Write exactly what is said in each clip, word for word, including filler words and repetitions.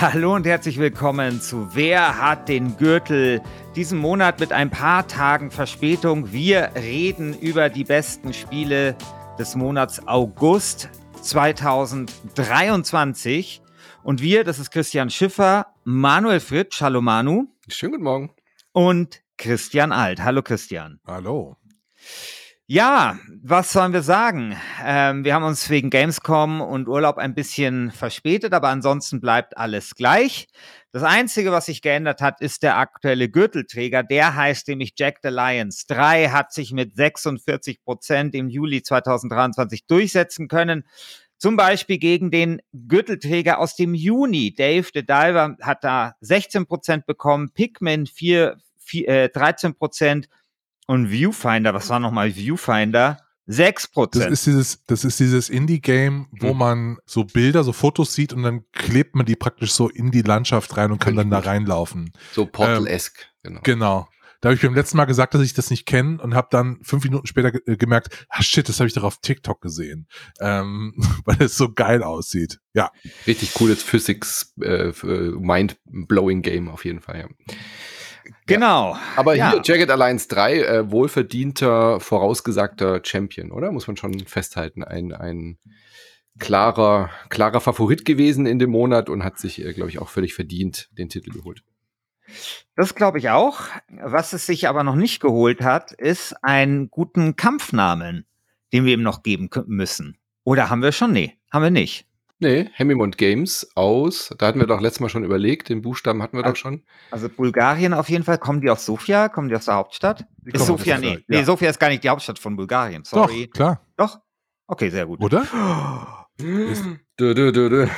Hallo und herzlich willkommen zu Wer hat den Gürtel? Diesen Monat mit ein paar Tagen Verspätung. Wir reden über die besten Spiele des Monats August zwanzig dreiundzwanzig. Und wir, das ist Christian Schiffer, Manuel Fritsch, hallo Manu. Schönen guten Morgen. Und Christian Alt, hallo Christian. Hallo. Ja, was sollen wir sagen? Ähm, wir haben uns wegen Gamescom und Urlaub ein bisschen verspätet, aber ansonsten bleibt alles gleich. Das Einzige, was sich geändert hat, ist der aktuelle Gürtelträger. Der heißt nämlich Jagged Alliance drei, hat sich mit sechsundvierzig Prozent im Juli zwanzig dreiundzwanzig durchsetzen können. Zum Beispiel gegen den Gürtelträger aus dem Juni. Dave the Diver hat da sechzehn Prozent bekommen, Pikmin vier, vier, äh, dreizehn Prozent. Und Viewfinder, was war nochmal Viewfinder? sechs Prozent. Das ist dieses, das ist dieses Indie-Game, wo mhm. man so Bilder, so Fotos sieht und dann klebt man die praktisch so in die Landschaft rein und kann dann da reinlaufen. So Portal-esque. Ähm, genau. genau. Da habe ich beim letzten Mal gesagt, dass ich das nicht kenne und habe dann fünf Minuten später ge- gemerkt, ah shit, das habe ich doch auf TikTok gesehen, ähm, weil es so geil aussieht. Ja. Richtig cooles Physics, äh, mind-blowing Game auf jeden Fall, ja. Genau. Ja. Aber ja. Hier, Jagged Alliance drei, äh, wohlverdienter, vorausgesagter Champion, oder? Muss man schon festhalten. Ein, ein klarer, klarer Favorit gewesen in dem Monat und hat sich, äh, glaube ich, auch völlig verdient den Titel geholt. Das glaube ich auch. Was es sich aber noch nicht geholt hat, ist einen guten Kampfnamen, den wir ihm noch geben müssen. Oder haben wir schon? Nee, haben wir nicht. Nee, Hemimont Games aus, da hatten wir doch letztes Mal schon überlegt, den Buchstaben hatten wir also, doch schon. Also Bulgarien auf jeden Fall, kommen die aus Sofia, kommen die aus der Hauptstadt? Ist Sofia, nee. Ja. Nee, Sofia ist gar nicht die Hauptstadt von Bulgarien, sorry. Doch, klar. Doch? Okay, sehr gut. Oder? Ist, dö, dö, dö, dö.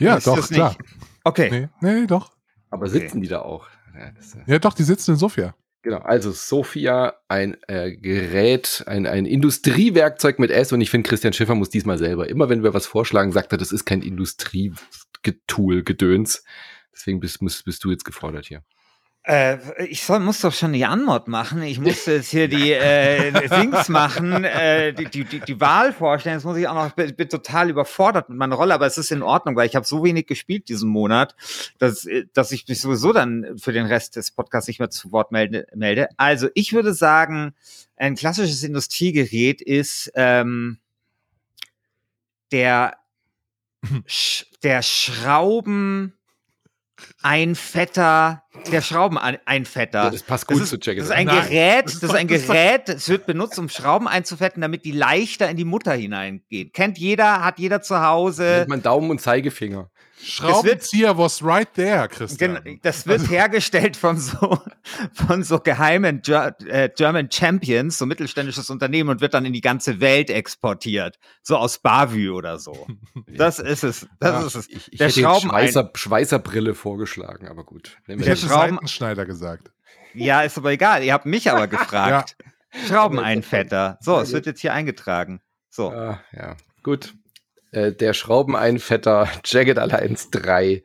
Ja, ist doch, klar. Okay. Nee, nee, doch. Aber sitzen okay. Die da auch? Ja, das, ja, doch, die sitzen in Sofia. Genau, also Sophia, ein äh, Gerät, ein, ein Industriewerkzeug mit S, und ich finde, Christian Schiffer muss diesmal selber. Immer wenn wir was vorschlagen, sagt er, das ist kein Industrietool-Gedöns. Deswegen bist, bist, bist du jetzt gefordert hier. Äh, ich soll, muss doch schon die Anmod machen. Ich musste jetzt hier die äh, Dings machen, äh, die, die, die, die Wahl vorstellen. Jetzt muss ich auch noch, ich bin total überfordert mit meiner Rolle, aber es ist in Ordnung, weil ich habe so wenig gespielt diesen Monat, dass, dass ich mich sowieso dann für den Rest des Podcasts nicht mehr zu Wort melde. melde. Also ich würde sagen, ein klassisches Industriegerät ist ähm, der, Sch- der Schrauben... Ein Fetter, der Schraubeneinfetter. Ja, das passt gut das ist, zu Jagged. Das ist ein Nein. Gerät, das ist ein Gerät, es wird benutzt, um Schrauben einzufetten, damit die leichter in die Mutter hineingehen. Kennt jeder, hat jeder zu Hause. Mit meinem Daumen und Zeigefinger. Schraubenzieher was right there, Christian. Das wird also hergestellt von so, von so geheimen German Champions, so mittelständisches Unternehmen, und wird dann in die ganze Welt exportiert. So aus Bavü oder so. Das ist es. Das ja, ist es. Ich, ich der hätte Schrauben- Schweißer, Schweißerbrille vorgeschlagen, aber gut. Ich hätte Schraubenschneider gesagt. Ja, ist aber egal. Ihr habt mich aber gefragt. Ja. Schraubeneinfetter. So, es wird jetzt hier eingetragen. So. Ja, ja. Gut. Der Schraubeneinfetter Jagged Alliance drei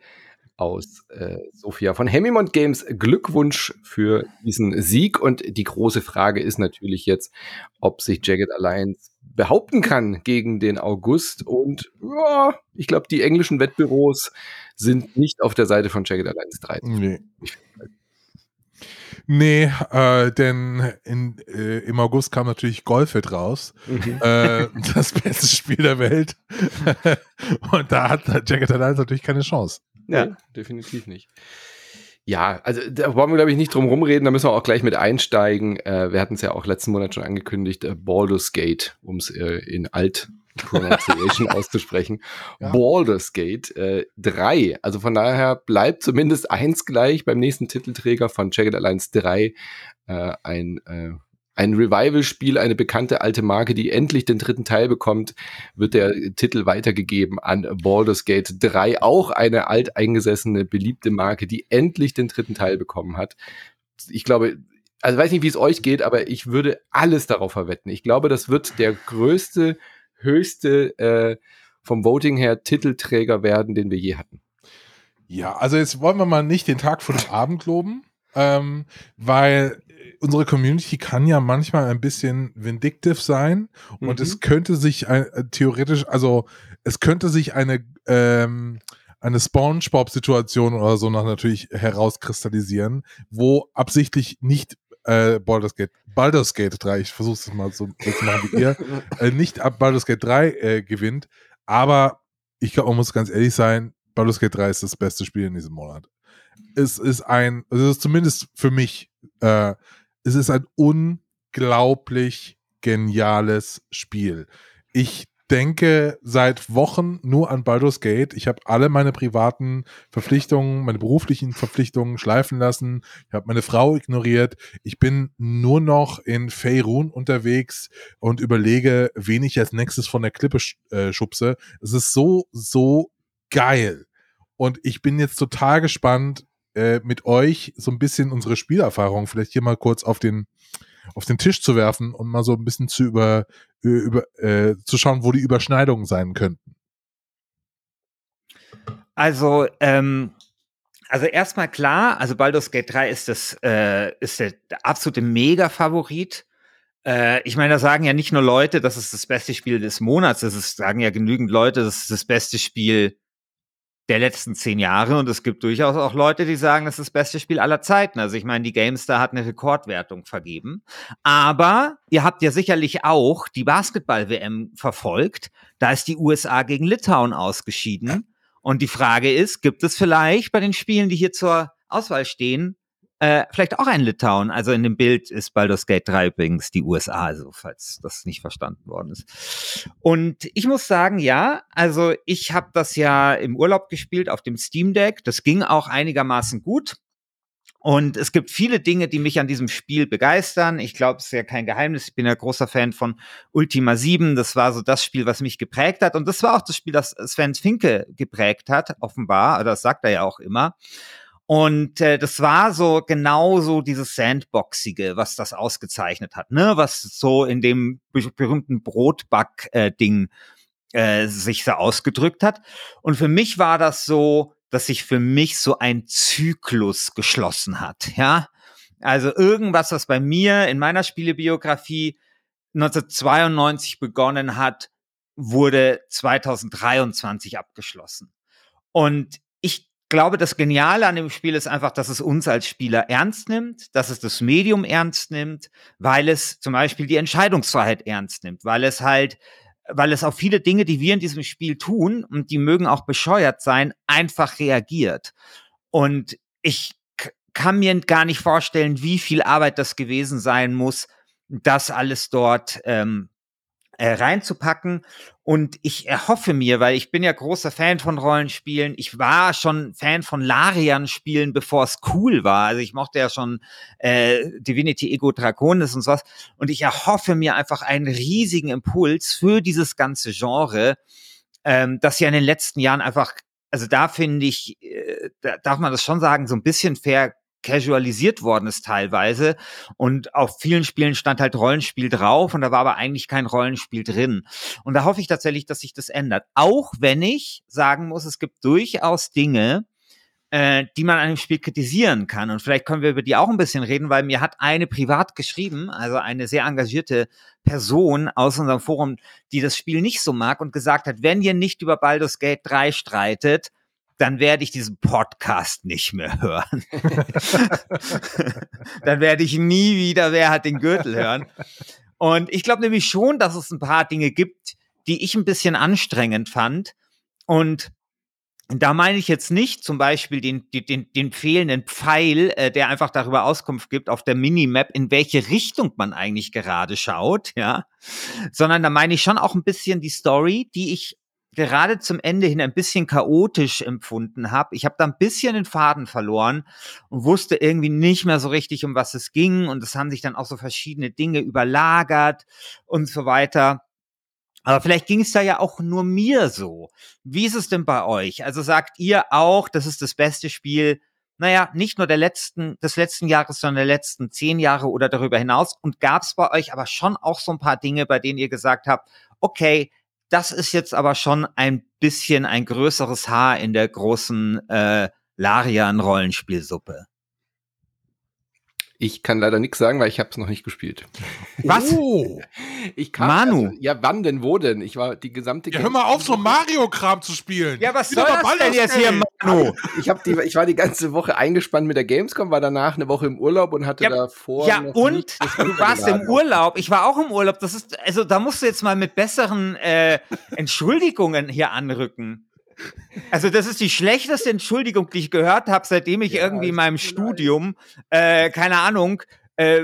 aus äh, Sofia von Hemimont Games. Glückwunsch für diesen Sieg. Und die große Frage ist natürlich jetzt, ob sich Jagged Alliance behaupten kann gegen den August. Und ja, ich glaube, die englischen Wettbüros sind nicht auf der Seite von Jagged Alliance drei. Nee. Ich Nee, äh, denn in, äh, im August kam natürlich Golf with raus, mhm. äh, das beste Spiel der Welt, und da hat Jagged Alliance natürlich keine Chance. Ja, nee, definitiv nicht. Ja, also da wollen wir, glaube ich, nicht drum rumreden, da müssen wir auch gleich mit einsteigen. Äh, wir hatten es ja auch letzten Monat schon angekündigt, äh, Baldur's Gate, um es äh, in Alt Pronunciation auszusprechen. Ja. Baldur's Gate äh, drei. Also von daher bleibt zumindest eins gleich beim nächsten Titelträger von Jagged Alliance drei. Äh, ein, äh, ein Revival-Spiel, eine bekannte alte Marke, die endlich den dritten Teil bekommt, wird der Titel weitergegeben an Baldur's Gate drei. Auch eine alteingesessene, beliebte Marke, die endlich den dritten Teil bekommen hat. Ich glaube, also weiß nicht, wie es euch geht, aber ich würde alles darauf verwetten. Ich glaube, das wird der größte höchste äh, vom Voting her Titelträger werden, den wir je hatten. Ja, also jetzt wollen wir mal nicht den Tag vor dem Abend loben, ähm, weil unsere Community kann ja manchmal ein bisschen vindictive sein, mhm. und es könnte sich äh, theoretisch, also es könnte sich eine ähm, eine Spongebob-Situation oder so noch natürlich herauskristallisieren, wo absichtlich nicht äh, Baldur's Gate, Baldur's Gate drei, ich versuch's mal so zu machen wie ihr, äh, nicht ab Baldur's Gate drei äh, gewinnt, aber ich glaube, man muss ganz ehrlich sein, Baldur's Gate drei ist das beste Spiel in diesem Monat. Es ist ein, also es ist zumindest für mich, äh, es ist ein unglaublich geniales Spiel. Ich denke seit Wochen nur an Baldur's Gate. Ich habe alle meine privaten Verpflichtungen, meine beruflichen Verpflichtungen schleifen lassen. Ich habe meine Frau ignoriert. Ich bin nur noch in Faerun unterwegs und überlege, wen ich als nächstes von der Klippe sch- äh, schubse. Es ist so, so geil. Und ich bin jetzt total gespannt, äh, mit euch so ein bisschen unsere Spielerfahrung vielleicht hier mal kurz auf den auf den Tisch zu werfen und mal so ein bisschen zu über, über äh, zu schauen, wo die Überschneidungen sein könnten. Also ähm, also erstmal klar, also Baldur's Gate drei ist das äh, ist der absolute Mega-Favorit. Äh, ich meine, da sagen ja nicht nur Leute, das ist das beste Spiel des Monats, das ist, sagen ja genügend Leute, das ist das beste Spiel der letzten zehn Jahre, und es gibt durchaus auch Leute, die sagen, das ist das beste Spiel aller Zeiten. Also ich meine, die GameStar hat eine Rekordwertung vergeben. Aber ihr habt ja sicherlich auch die Basketball-W M verfolgt. Da ist die U S A gegen Litauen ausgeschieden. Und die Frage ist, gibt es vielleicht bei den Spielen, die hier zur Auswahl stehen, äh, vielleicht auch ein Litauen? Also in dem Bild ist Baldur's Gate drei übrigens die U S A, also falls das nicht verstanden worden ist. Und ich muss sagen, ja, also ich habe das ja im Urlaub gespielt auf dem Steam Deck. Das ging auch einigermaßen gut. Und es gibt viele Dinge, die mich an diesem Spiel begeistern. Ich glaube, es ist ja kein Geheimnis. Ich bin ja großer Fan von Ultima sieben. Das war so das Spiel, was mich geprägt hat. Und das war auch das Spiel, das Swen Vincke geprägt hat, offenbar. Das sagt er ja auch immer. Und äh, das war so genau so dieses Sandboxige, was das ausgezeichnet hat, ne? Was so in dem be- berühmten Brotback-Ding äh, äh, sich so ausgedrückt hat. Und für mich war das so, dass sich für mich so ein Zyklus geschlossen hat, ja? Also irgendwas, was bei mir in meiner Spielebiografie neunzehnhundertzweiundneunzig begonnen hat, wurde zweitausenddreiundzwanzig abgeschlossen. Und ich Ich glaube, das Geniale an dem Spiel ist einfach, dass es uns als Spieler ernst nimmt, dass es das Medium ernst nimmt, weil es zum Beispiel die Entscheidungsfreiheit ernst nimmt, weil es halt, weil es auf viele Dinge, die wir in diesem Spiel tun, und die mögen auch bescheuert sein, einfach reagiert. Und ich k- kann mir gar nicht vorstellen, wie viel Arbeit das gewesen sein muss, das alles dort ähm, reinzupacken. Und ich erhoffe mir, weil ich bin ja großer Fan von Rollenspielen, ich war schon Fan von Larian-Spielen, bevor es cool war, also ich mochte ja schon äh, Divinity Ego Draconis und sowas, und ich erhoffe mir einfach einen riesigen Impuls für dieses ganze Genre, ähm, das ja in den letzten Jahren einfach, also da finde ich, äh, da darf man das schon sagen, so ein bisschen fair casualisiert worden ist teilweise, und auf vielen Spielen stand halt Rollenspiel drauf und da war aber eigentlich kein Rollenspiel drin. Und da hoffe ich tatsächlich, dass sich das ändert. Auch wenn ich sagen muss, es gibt durchaus Dinge, äh, die man an dem Spiel kritisieren kann, und vielleicht können wir über die auch ein bisschen reden, weil mir hat eine privat geschrieben, also eine sehr engagierte Person aus unserem Forum, die das Spiel nicht so mag und gesagt hat, wenn ihr nicht über Baldur's Gate drei streitet, dann werde ich diesen Podcast nicht mehr hören. Dann werde ich nie wieder Wer hat den Gürtel hören. Und ich glaube nämlich schon, dass es ein paar Dinge gibt, die ich ein bisschen anstrengend fand. Und da meine ich jetzt nicht zum Beispiel den, den, den fehlenden Pfeil, äh, der einfach darüber Auskunft gibt auf der Minimap, in welche Richtung man eigentlich gerade schaut, ja, sondern da meine ich schon auch ein bisschen die Story, die ich gerade zum Ende hin ein bisschen chaotisch empfunden habe. Ich habe da ein bisschen den Faden verloren und wusste irgendwie nicht mehr so richtig, um was es ging. Und es haben sich dann auch so verschiedene Dinge überlagert und so weiter. Aber vielleicht ging es da ja auch nur mir so. Wie ist es denn bei euch? Also sagt ihr auch, das ist das beste Spiel, naja, nicht nur der letzten, des letzten Jahres, sondern der letzten zehn Jahre oder darüber hinaus? Und gab es bei euch aber schon auch so ein paar Dinge, bei denen ihr gesagt habt, okay, das ist jetzt aber schon ein bisschen ein größeres Haar in der großen äh, Larian-Rollenspielsuppe. Ich kann leider nichts sagen, weil ich habe es noch nicht gespielt. Was? Oh. Ich kann, Manu. Also, ja, wann denn, wo denn? Ich war die gesamte... Ja, hör mal auf, so Mario-Kram zu spielen. Ja, was soll das denn jetzt hier, Manu? Ich, hab die, ich war die ganze Woche eingespannt mit der Gamescom, war danach eine Woche im Urlaub und hatte ja, davor... Ja, noch und? Du warst im Urlaub. Ich war auch im Urlaub. Das ist, also da musst du jetzt mal mit besseren äh, Entschuldigungen hier anrücken. Also das ist die schlechteste Entschuldigung, die ich gehört habe, seitdem ich ja, irgendwie in meinem Studium, äh, keine Ahnung, äh,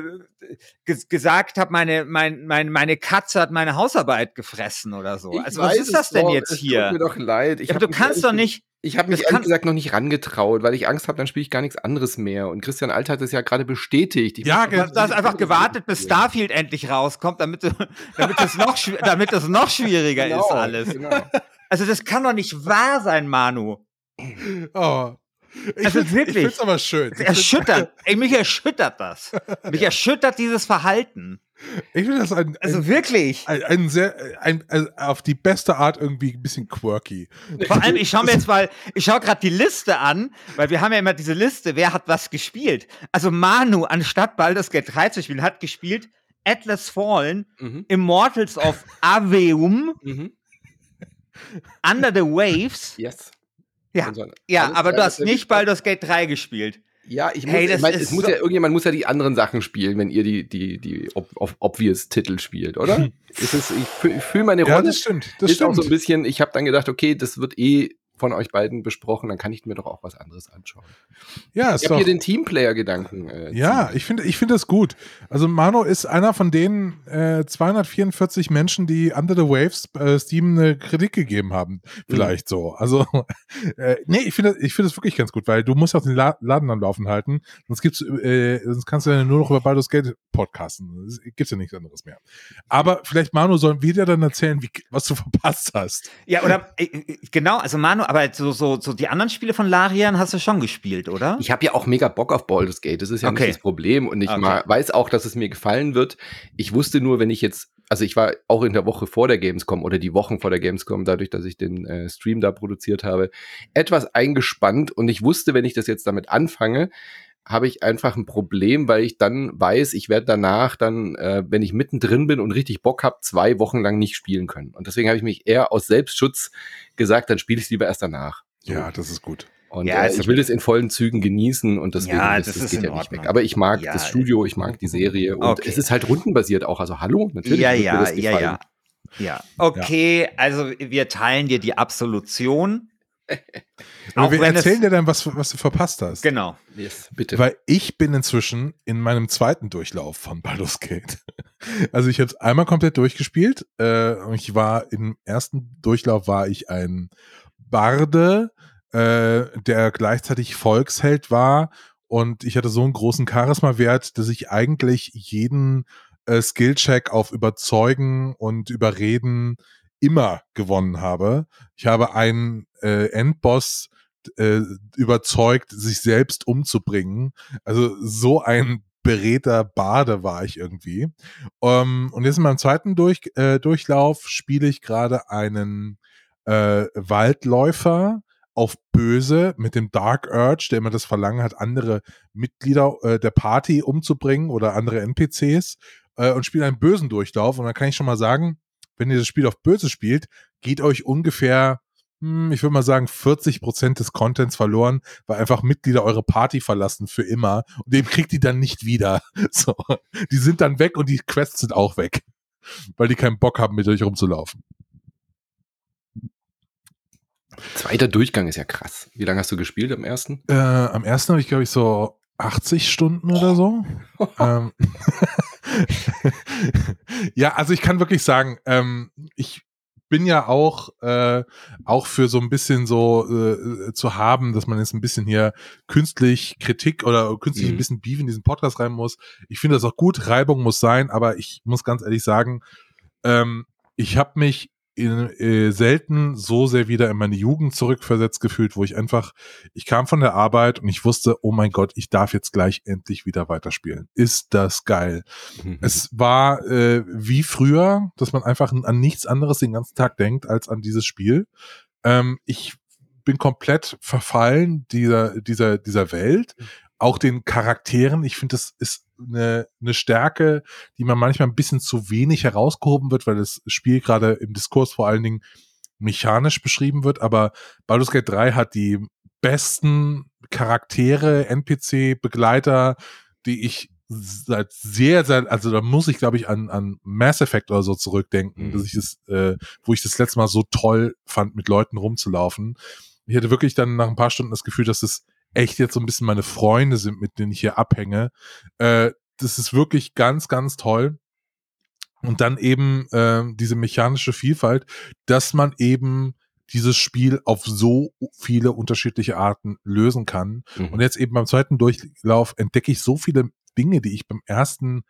ges- gesagt habe, meine, mein, mein, meine Katze hat meine Hausarbeit gefressen oder so. Ich also was ist das denn doch, jetzt hier? Tut mir doch leid. Ich ja, du kannst doch nicht... Ich habe mich ehrlich gesagt noch nicht rangetraut, weil ich Angst habe, dann spiele ich gar nichts anderes mehr. Und Christian Alt hat es ja gerade bestätigt. Ich ja, du hast einfach gewartet, bis Starfield endlich rauskommt, damit es damit noch, damit das noch schwieriger genau, ist alles. Genau. Also das kann doch nicht wahr sein, Manu. Oh. Ich also find, wirklich. Ich find's aber schön. Erschüttert. Ey, mich erschüttert das. Mich erschüttert dieses Verhalten. Ich finde das ein, also ein, wirklich ein, ein sehr ein, also auf die beste Art irgendwie ein bisschen quirky. Vor allem ich schaue mir jetzt mal, ich schaue gerade die Liste an, weil wir haben ja immer diese Liste, wer hat was gespielt. Also Manu anstatt Baldur's Gate drei zu spielen hat gespielt Atlas Fallen, mhm. Immortals of Aveum, mhm. Under the Waves. Yes. Ja, ja, aber du hast nicht Baldur's Gate drei gespielt. Ja, ich muss, hey, ich mein, es muss so ja, irgendjemand muss ja die anderen Sachen spielen, wenn ihr die, die, die ob, ob, obvious Titel spielt, oder? Ist es, ich fühle fühl meine Rolle. Ja, das stimmt. Das ist stimmt. Auch so ein bisschen, ich habe dann gedacht, okay, das wird eh von euch beiden besprochen, dann kann ich mir doch auch was anderes anschauen. Ja, ich habe hier den Teamplayer-Gedanken. Äh, ja, ich finde ich find das gut. Also Manu ist einer von den äh, zweihundertvierundvierzig Menschen, die Under the Waves äh, Steam eine Kritik gegeben haben. Vielleicht mhm. so. Also äh, nee, ich finde ich find das wirklich ganz gut, weil du musst ja auch den La- Laden am Laufen halten. Sonst, gibt's, äh, sonst kannst du ja nur noch über Baldur's Gate podcasten. Es gibt ja nichts anderes mehr. Aber vielleicht, Manu, sollen wir dir dann erzählen, wie, was du verpasst hast. Ja, oder äh, genau, also Manu, aber so, so, so die anderen Spiele von Larian hast du schon gespielt, oder? Ich habe ja auch mega Bock auf Baldur's Gate. Das ist ja okay. nicht das Problem. Und ich okay. mal weiß auch, dass es mir gefallen wird. Ich wusste nur, wenn ich jetzt, also ich war auch in der Woche vor der Gamescom oder die Wochen vor der Gamescom, dadurch, dass ich den äh, Stream da produziert habe, etwas eingespannt. Und ich wusste, wenn ich das jetzt damit anfange, habe ich einfach ein Problem, weil ich dann weiß, ich werde danach dann, äh, wenn ich mittendrin bin und richtig Bock habe, zwei Wochen lang nicht spielen können. Und deswegen habe ich mich eher aus Selbstschutz gesagt, dann spiele ich es lieber erst danach. So. Ja, das ist gut. Und ja, äh, ich will es in vollen Zügen genießen und deswegen ja, das, das ist geht ja nicht weg. Aber ich mag ja, das Studio, ich mag die Serie und okay. es ist halt rundenbasiert auch. Also hallo, natürlich. Ja, ja, das ja, ja, ja. Okay, ja. Also wir teilen dir die Absolution. Aber wir erzählen dir dann, was, was du verpasst hast. Genau. Yes, bitte. Weil ich bin inzwischen in meinem zweiten Durchlauf von Baldur's Gate. Also ich habe es einmal komplett durchgespielt. Äh, und ich war im ersten Durchlauf war ich ein Barde, äh, der gleichzeitig Volksheld war. Und ich hatte so einen großen Charisma-Wert, dass ich eigentlich jeden äh, Skill-Check auf Überzeugen und Überreden immer gewonnen habe. Ich habe einen äh, Endboss äh, überzeugt, sich selbst umzubringen. Also so ein beredter Bade war ich irgendwie. Um, und jetzt in meinem zweiten Durch, äh, Durchlauf spiele ich gerade einen äh, Waldläufer auf Böse mit dem Dark Urge, der immer das Verlangen hat, andere Mitglieder äh, der Party umzubringen oder andere N P Cs äh, und spiele einen bösen Durchlauf. Und dann kann ich schon mal sagen, wenn ihr das Spiel auf Böse spielt, geht euch ungefähr, hm, ich würde mal sagen, vierzig Prozent des Contents verloren, weil einfach Mitglieder eure Party verlassen für immer und eben kriegt die dann nicht wieder. So, die sind dann weg und die Quests sind auch weg, weil die keinen Bock haben, mit euch rumzulaufen. Zweiter Durchgang ist ja krass. Wie lange hast du gespielt am ersten? Äh, am ersten habe ich, glaube ich, so achtzig Stunden oder so. ähm, ja, also ich kann wirklich sagen, ähm, ich bin ja auch äh, auch für so ein bisschen so äh, zu haben, dass man jetzt ein bisschen hier künstlich Kritik oder künstlich mhm. ein bisschen Beef in diesen Podcast rein muss. Ich finde das auch gut, Reibung muss sein, aber ich muss ganz ehrlich sagen, ähm, ich habe mich in, äh, selten so sehr wieder in meine Jugend zurückversetzt gefühlt, wo ich einfach, ich kam von der Arbeit und ich wusste, oh mein Gott, ich darf jetzt gleich endlich wieder weiterspielen. Ist das geil. Mhm. Es war äh, wie früher, dass man einfach an nichts anderes den ganzen Tag denkt, als an dieses Spiel. Ähm, ich bin komplett verfallen dieser, dieser, dieser Welt. auch den Charakteren. Ich finde, das ist eine, eine Stärke, die man manchmal ein bisschen zu wenig herausgehoben wird, weil das Spiel gerade im Diskurs vor allen Dingen mechanisch beschrieben wird, aber Baldur's Gate drei hat die besten Charaktere, N P C-Begleiter, die ich seit sehr, sehr, also da muss ich, glaube ich, an, an Mass Effect oder so zurückdenken, mhm. dass ich das, äh, wo ich das letzte Mal so toll fand, mit Leuten rumzulaufen. Ich hatte wirklich dann nach ein paar Stunden das Gefühl, dass es echt jetzt so ein bisschen meine Freunde sind, mit denen ich hier abhänge. Äh, das ist wirklich ganz, ganz toll. Und dann eben äh, diese mechanische Vielfalt, dass man eben dieses Spiel auf so viele unterschiedliche Arten lösen kann. Mhm. Und jetzt eben beim zweiten Durchlauf entdecke ich so viele Dinge, die ich beim ersten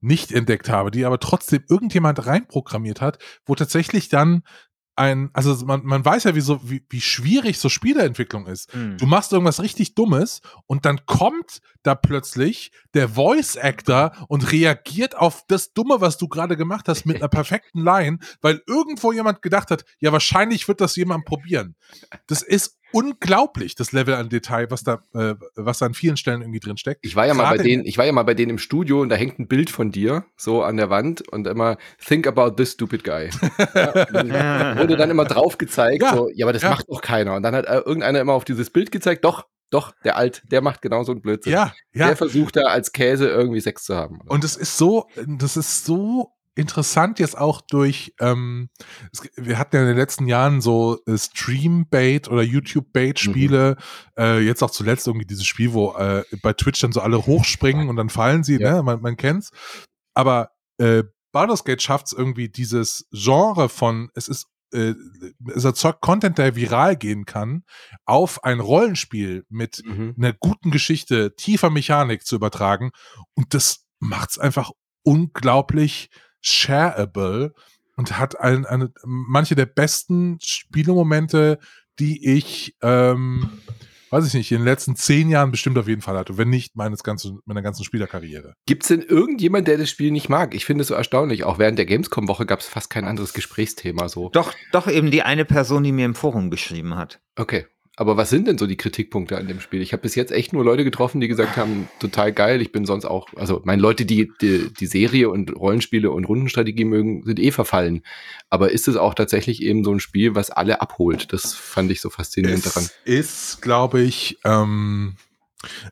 nicht entdeckt habe, die aber trotzdem irgendjemand reinprogrammiert hat, wo tatsächlich dann ein, also man, man weiß ja, wie, so, wie, wie schwierig so Spieleentwicklung ist. Mhm. Du machst irgendwas richtig Dummes und dann kommt da plötzlich der Voice-Actor und reagiert auf das Dumme, was du gerade gemacht hast, mit einer perfekten Line, weil irgendwo jemand gedacht hat, ja, wahrscheinlich wird das jemand probieren. Das ist unglaublich, das Level an Detail, was da, äh, was da an vielen Stellen irgendwie drin steckt. Ich war ja mal bei denen, ich war ja mal bei denen im Studio und da hängt ein Bild von dir so an der Wand und immer think about this stupid guy. Ja, wurde dann immer drauf gezeigt, ja, so, ja, aber das ja. macht doch keiner. Und dann hat irgendeiner immer auf dieses Bild gezeigt, doch, doch, der Alt, der macht genau so einen Blödsinn. Ja, ja. Der versucht da als Käse irgendwie Sex zu haben. Und es ist so, das ist so interessant jetzt auch durch, ähm, es, wir hatten ja in den letzten Jahren so äh, Stream-Bait oder YouTube-Bait-Spiele, mhm. äh, jetzt auch zuletzt irgendwie dieses Spiel, wo äh, bei Twitch dann so alle hochspringen und dann fallen sie, ja. ne? man, man kennt's. Aber äh, Baldur's Gate schafft's irgendwie, dieses Genre von, es ist Äh, es erzeugt Content, der viral gehen kann, auf ein Rollenspiel mit mhm. einer guten Geschichte, tiefer Mechanik zu übertragen. Und das macht's einfach unglaublich shareable und hat ein, eine, manche der besten Spielemomente, die ich, ähm, weiß ich nicht, in den letzten zehn Jahren bestimmt auf jeden Fall hatte, wenn nicht meines ganzen, meiner ganzen Spielerkarriere. Gibt's denn irgendjemand, der das Spiel nicht mag? Ich finde es so erstaunlich. Auch während der Gamescom-Woche gab's fast kein anderes Gesprächsthema so. Doch, doch eben die eine Person, die mir im Forum geschrieben hat. Okay. Aber was sind denn so die Kritikpunkte an dem Spiel? Ich habe bis jetzt echt nur Leute getroffen, die gesagt haben, total geil, ich bin sonst auch, also meine Leute, die, die die Serie und Rollenspiele und Rundenstrategie mögen, sind eh verfallen. Aber ist es auch tatsächlich eben so ein Spiel, was alle abholt? Das fand ich so faszinierend es daran. Es ist, glaube ich, ähm,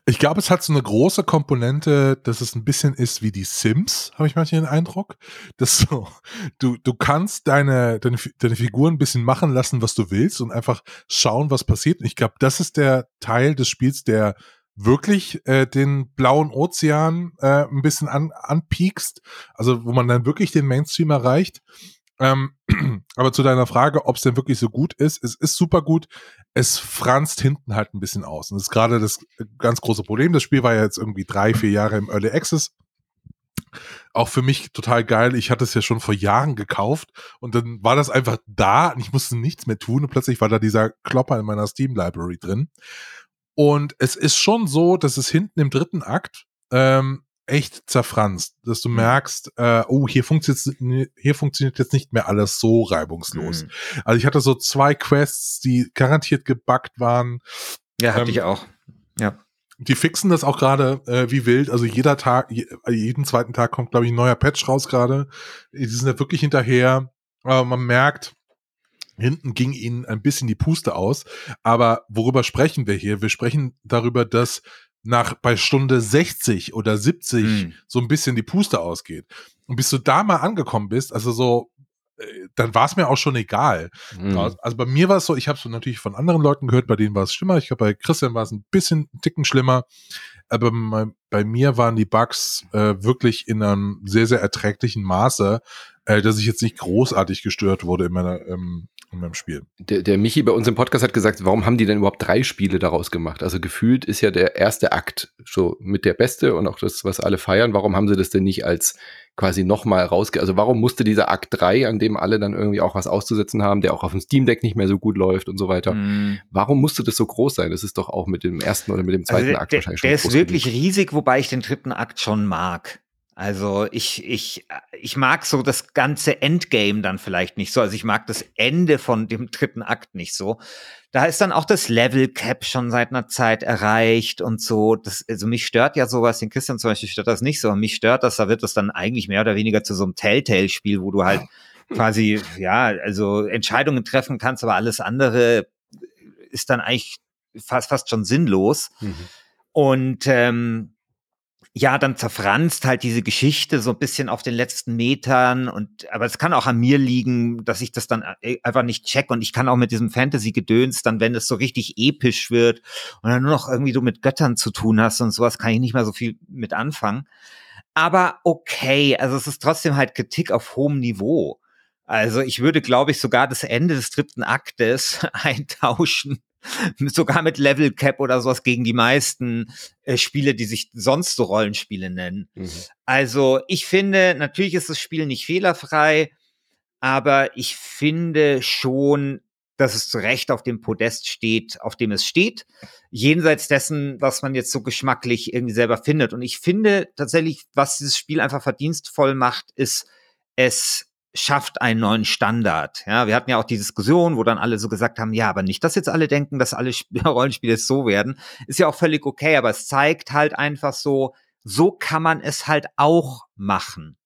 ich glaube, es hat so eine große Komponente, dass es ein bisschen ist wie die Sims, habe ich manchmal den Eindruck. Dass so, du, du kannst deine, deine, deine Figuren ein bisschen machen lassen, was du willst und einfach schauen, was passiert. Und ich glaube, das ist der Teil des Spiels, der wirklich äh, den blauen Ozean äh, ein bisschen an, anpiekst. Also wo man dann wirklich den Mainstream erreicht. Ähm, aber zu deiner Frage, ob es denn wirklich so gut ist, es ist super gut, es franzt hinten halt ein bisschen aus. Und das ist gerade das ganz große Problem. Das Spiel war ja jetzt irgendwie drei, vier Jahre im Early Access. Auch für mich total geil. Ich hatte es ja schon vor Jahren gekauft und dann war das einfach da und ich musste nichts mehr tun und plötzlich war da dieser Klopper in meiner Steam-Library drin. Und es ist schon so, dass es hinten im dritten Akt ähm, echt zerfranst, dass du merkst, äh, oh, hier funktioniert, hier funktioniert jetzt nicht mehr alles so reibungslos. Mhm. Also ich hatte so zwei Quests, die garantiert gebuggt waren. Ja, hatte ähm, ich auch. Ja. Die fixen das auch gerade äh, wie wild. Also jeder Tag, je, jeden zweiten Tag kommt, glaube ich, ein neuer Patch raus gerade. Die sind da wirklich hinterher. Aber man merkt, hinten ging ihnen ein bisschen die Puste aus. Aber worüber sprechen wir hier? Wir sprechen darüber, dass nach bei Stunde sechzig oder siebzig hm. so ein bisschen die Puste ausgeht. Und bis du da mal angekommen bist, also so, dann war es mir auch schon egal. Hm. Also bei mir war es so, ich habe es natürlich von anderen Leuten gehört, bei denen war es schlimmer. Ich glaube, bei Christian war es ein bisschen einen Ticken schlimmer. Aber bei, bei mir waren die Bugs äh, wirklich in einem sehr, sehr erträglichen Maße, äh, dass ich jetzt nicht großartig gestört wurde in meiner ähm, in meinem Spiel. Der, der Michi bei uns im Podcast hat gesagt, warum haben die denn überhaupt drei Spiele daraus gemacht? Also gefühlt ist ja der erste Akt so mit der Beste und auch das, was alle feiern. Warum haben sie das denn nicht als quasi nochmal rausge... Also warum musste dieser Akt drei, an dem alle dann irgendwie auch was auszusetzen haben, der auch auf dem Steam Deck nicht mehr so gut läuft und so weiter. Mhm. Warum musste das so groß sein? Das ist doch auch mit dem ersten oder mit dem zweiten also Akt der, wahrscheinlich schon der groß. Der ist wirklich riesig, wobei ich den dritten Akt schon mag. Also ich, ich, ich mag so das ganze Endgame dann vielleicht nicht so. Also ich mag das Ende von dem dritten Akt nicht so. Da ist dann auch das Level-Cap schon seit einer Zeit erreicht und so. Das, also mich stört ja sowas, den Christian zum Beispiel stört das nicht so. Und mich stört das, da wird das dann eigentlich mehr oder weniger zu so einem Telltale-Spiel, wo du halt quasi, ja, also Entscheidungen treffen kannst, aber alles andere ist dann eigentlich fast, fast schon sinnlos. Mhm. Und ähm, ja, dann zerfranst halt diese Geschichte so ein bisschen auf den letzten Metern. Und aber es kann auch an mir liegen, dass ich das dann einfach nicht check. Und ich kann auch mit diesem Fantasy-Gedöns dann, wenn es so richtig episch wird und dann nur noch irgendwie du mit Göttern zu tun hast und sowas, kann ich nicht mehr so viel mit anfangen. Aber okay, also es ist trotzdem halt Kritik auf hohem Niveau. Also ich würde, glaube ich, sogar das Ende des dritten Aktes eintauschen, sogar mit Level Cap oder sowas, gegen die meisten äh, Spiele, die sich sonst so Rollenspiele nennen. Mhm. Also ich finde, natürlich ist das Spiel nicht fehlerfrei, aber ich finde schon, dass es zu Recht auf dem Podest steht, auf dem es steht, jenseits dessen, was man jetzt so geschmacklich irgendwie selber findet. Und ich finde tatsächlich, was dieses Spiel einfach verdienstvoll macht, ist, es schafft einen neuen Standard. Ja, wir hatten ja auch die Diskussion, wo dann alle so gesagt haben, ja, aber nicht, dass jetzt alle denken, dass alle Sp- Rollenspiele so werden. Ist ja auch völlig okay, aber es zeigt halt einfach so, so kann man es halt auch machen.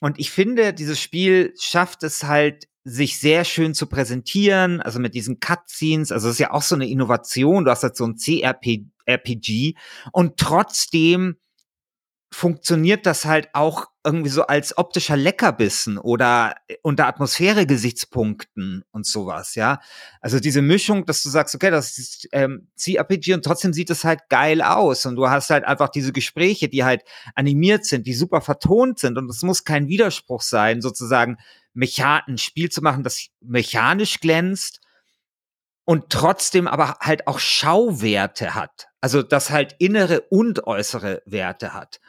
Und ich finde, dieses Spiel schafft es halt, sich sehr schön zu präsentieren, also mit diesen Cutscenes, also das ist ja auch so eine Innovation, du hast halt so ein C R P G und trotzdem funktioniert das halt auch irgendwie so als optischer Leckerbissen oder unter Atmosphäre-Gesichtspunkten und sowas, ja. Also diese Mischung, dass du sagst, okay, das ist ähm, C R P G und trotzdem sieht es halt geil aus und du hast halt einfach diese Gespräche, die halt animiert sind, die super vertont sind und es muss kein Widerspruch sein, sozusagen Mecha- ein Spiel zu machen, das mechanisch glänzt und trotzdem aber halt auch Schauwerte hat. Also das halt innere und äußere Werte hat.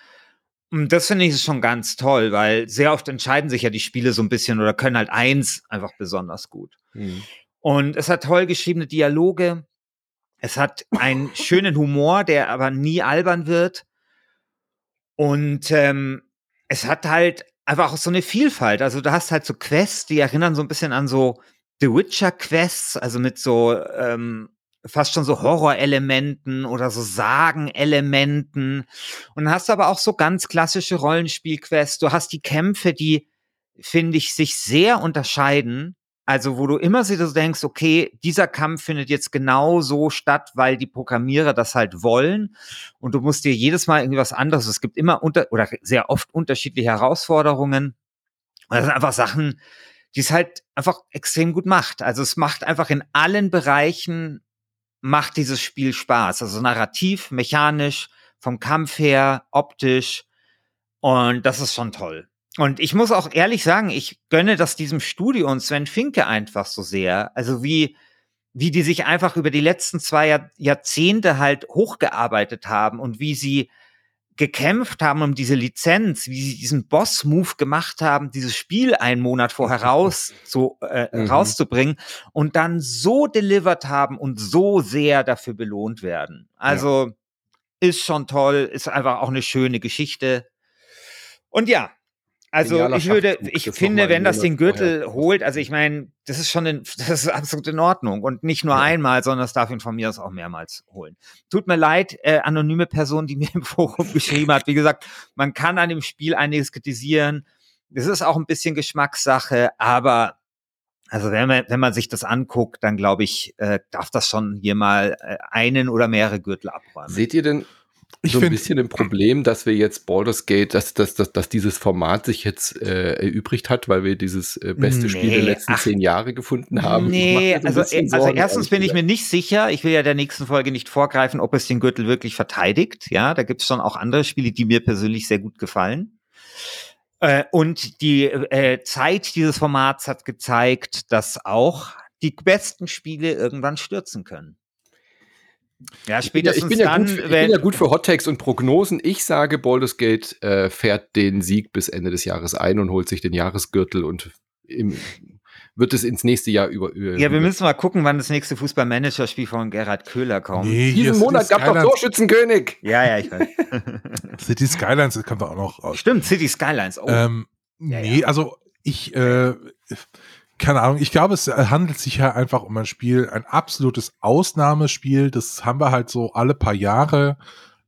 Und das finde ich schon ganz toll, weil sehr oft entscheiden sich ja die Spiele so ein bisschen oder können halt eins einfach besonders gut. Mhm. Und es hat toll geschriebene Dialoge. Es hat einen schönen Humor, der aber nie albern wird. Und ähm, es hat halt einfach auch so eine Vielfalt. Also du hast halt so Quests, die erinnern so ein bisschen an so The Witcher-Quests, also mit so ähm, fast schon so Horrorelementen oder so Sagenelementen. Und hast aber auch so ganz klassische Rollenspiel-Quests. Du hast die Kämpfe, die, finde ich, sich sehr unterscheiden. Also wo du immer so denkst, okay, dieser Kampf findet jetzt genau so statt, weil die Programmierer das halt wollen. Und du musst dir jedes Mal irgendwie was anderes. Es gibt immer unter oder sehr oft unterschiedliche Herausforderungen. Und das sind einfach Sachen, die es halt einfach extrem gut macht. Also es macht einfach in allen Bereichen, macht dieses Spiel Spaß. Also narrativ, mechanisch, vom Kampf her, optisch. Und das ist schon toll. Und ich muss auch ehrlich sagen, ich gönne das diesem Studio und Swen Vincke einfach so sehr. Also wie, wie die sich einfach über die letzten zwei Jahr- Jahrzehnte halt hochgearbeitet haben und wie sie gekämpft haben um diese Lizenz, wie sie diesen Boss-Move gemacht haben, dieses Spiel einen Monat vorher raus zu, äh, mhm. rauszubringen und dann so delivered haben und so sehr dafür belohnt werden. Also ja. Ist schon toll, ist einfach auch eine schöne Geschichte. Und ja, also Genialer ich würde, ich finde, wenn das den Gürtel vorher holt, also ich meine, das ist schon, in, das ist absolut in Ordnung und nicht nur ja. einmal, sondern das darf ihn von mir aus auch mehrmals holen. Tut mir leid, äh, anonyme Person, die mir im Forum geschrieben hat, wie gesagt, man kann an dem Spiel einiges kritisieren, das ist auch ein bisschen Geschmackssache, aber also wenn man, wenn man sich das anguckt, dann glaube ich, äh, darf das schon hier mal äh, einen oder mehrere Gürtel abräumen. Seht ihr denn Ich so ein bisschen ein Problem, dass wir jetzt Baldur's Gate, dass, dass, dass, dass dieses Format sich jetzt äh, erübrigt hat, weil wir dieses äh, beste nee, Spiel der letzten ach, zehn Jahre gefunden haben. Nee, also, Sorgen, also erstens bin ich mir nicht sicher, ich will ja der nächsten Folge nicht vorgreifen, ob es den Gürtel wirklich verteidigt. Ja, da gibt es schon auch andere Spiele, die mir persönlich sehr gut gefallen. Äh, und die äh, Zeit dieses Formats hat gezeigt, dass auch die besten Spiele irgendwann stürzen können. Ja, spätestens ich bin ja, ich bin ja dann, gut, ich bin ja gut für Hot-Takes und Prognosen. Ich sage, Baldur's Gate äh, fährt den Sieg bis Ende des Jahres ein und holt sich den Jahresgürtel und im, wird es ins nächste Jahr über. über ja, wir müssen mal gucken, wann das nächste Fußballmanager-Spiel von Gerhard Köhler kommt. Nee, diesen Monat gab es doch Torschützenkönig. Ja, ja, ich weiß. City Skylines, das kann man auch noch aus. Stimmt, City Skylines. Oh. Ähm, ja, nee, ja. also ich, äh, keine Ahnung, ich glaube, es handelt sich ja einfach um ein Spiel, ein absolutes Ausnahmespiel. Das haben wir halt so alle paar Jahre.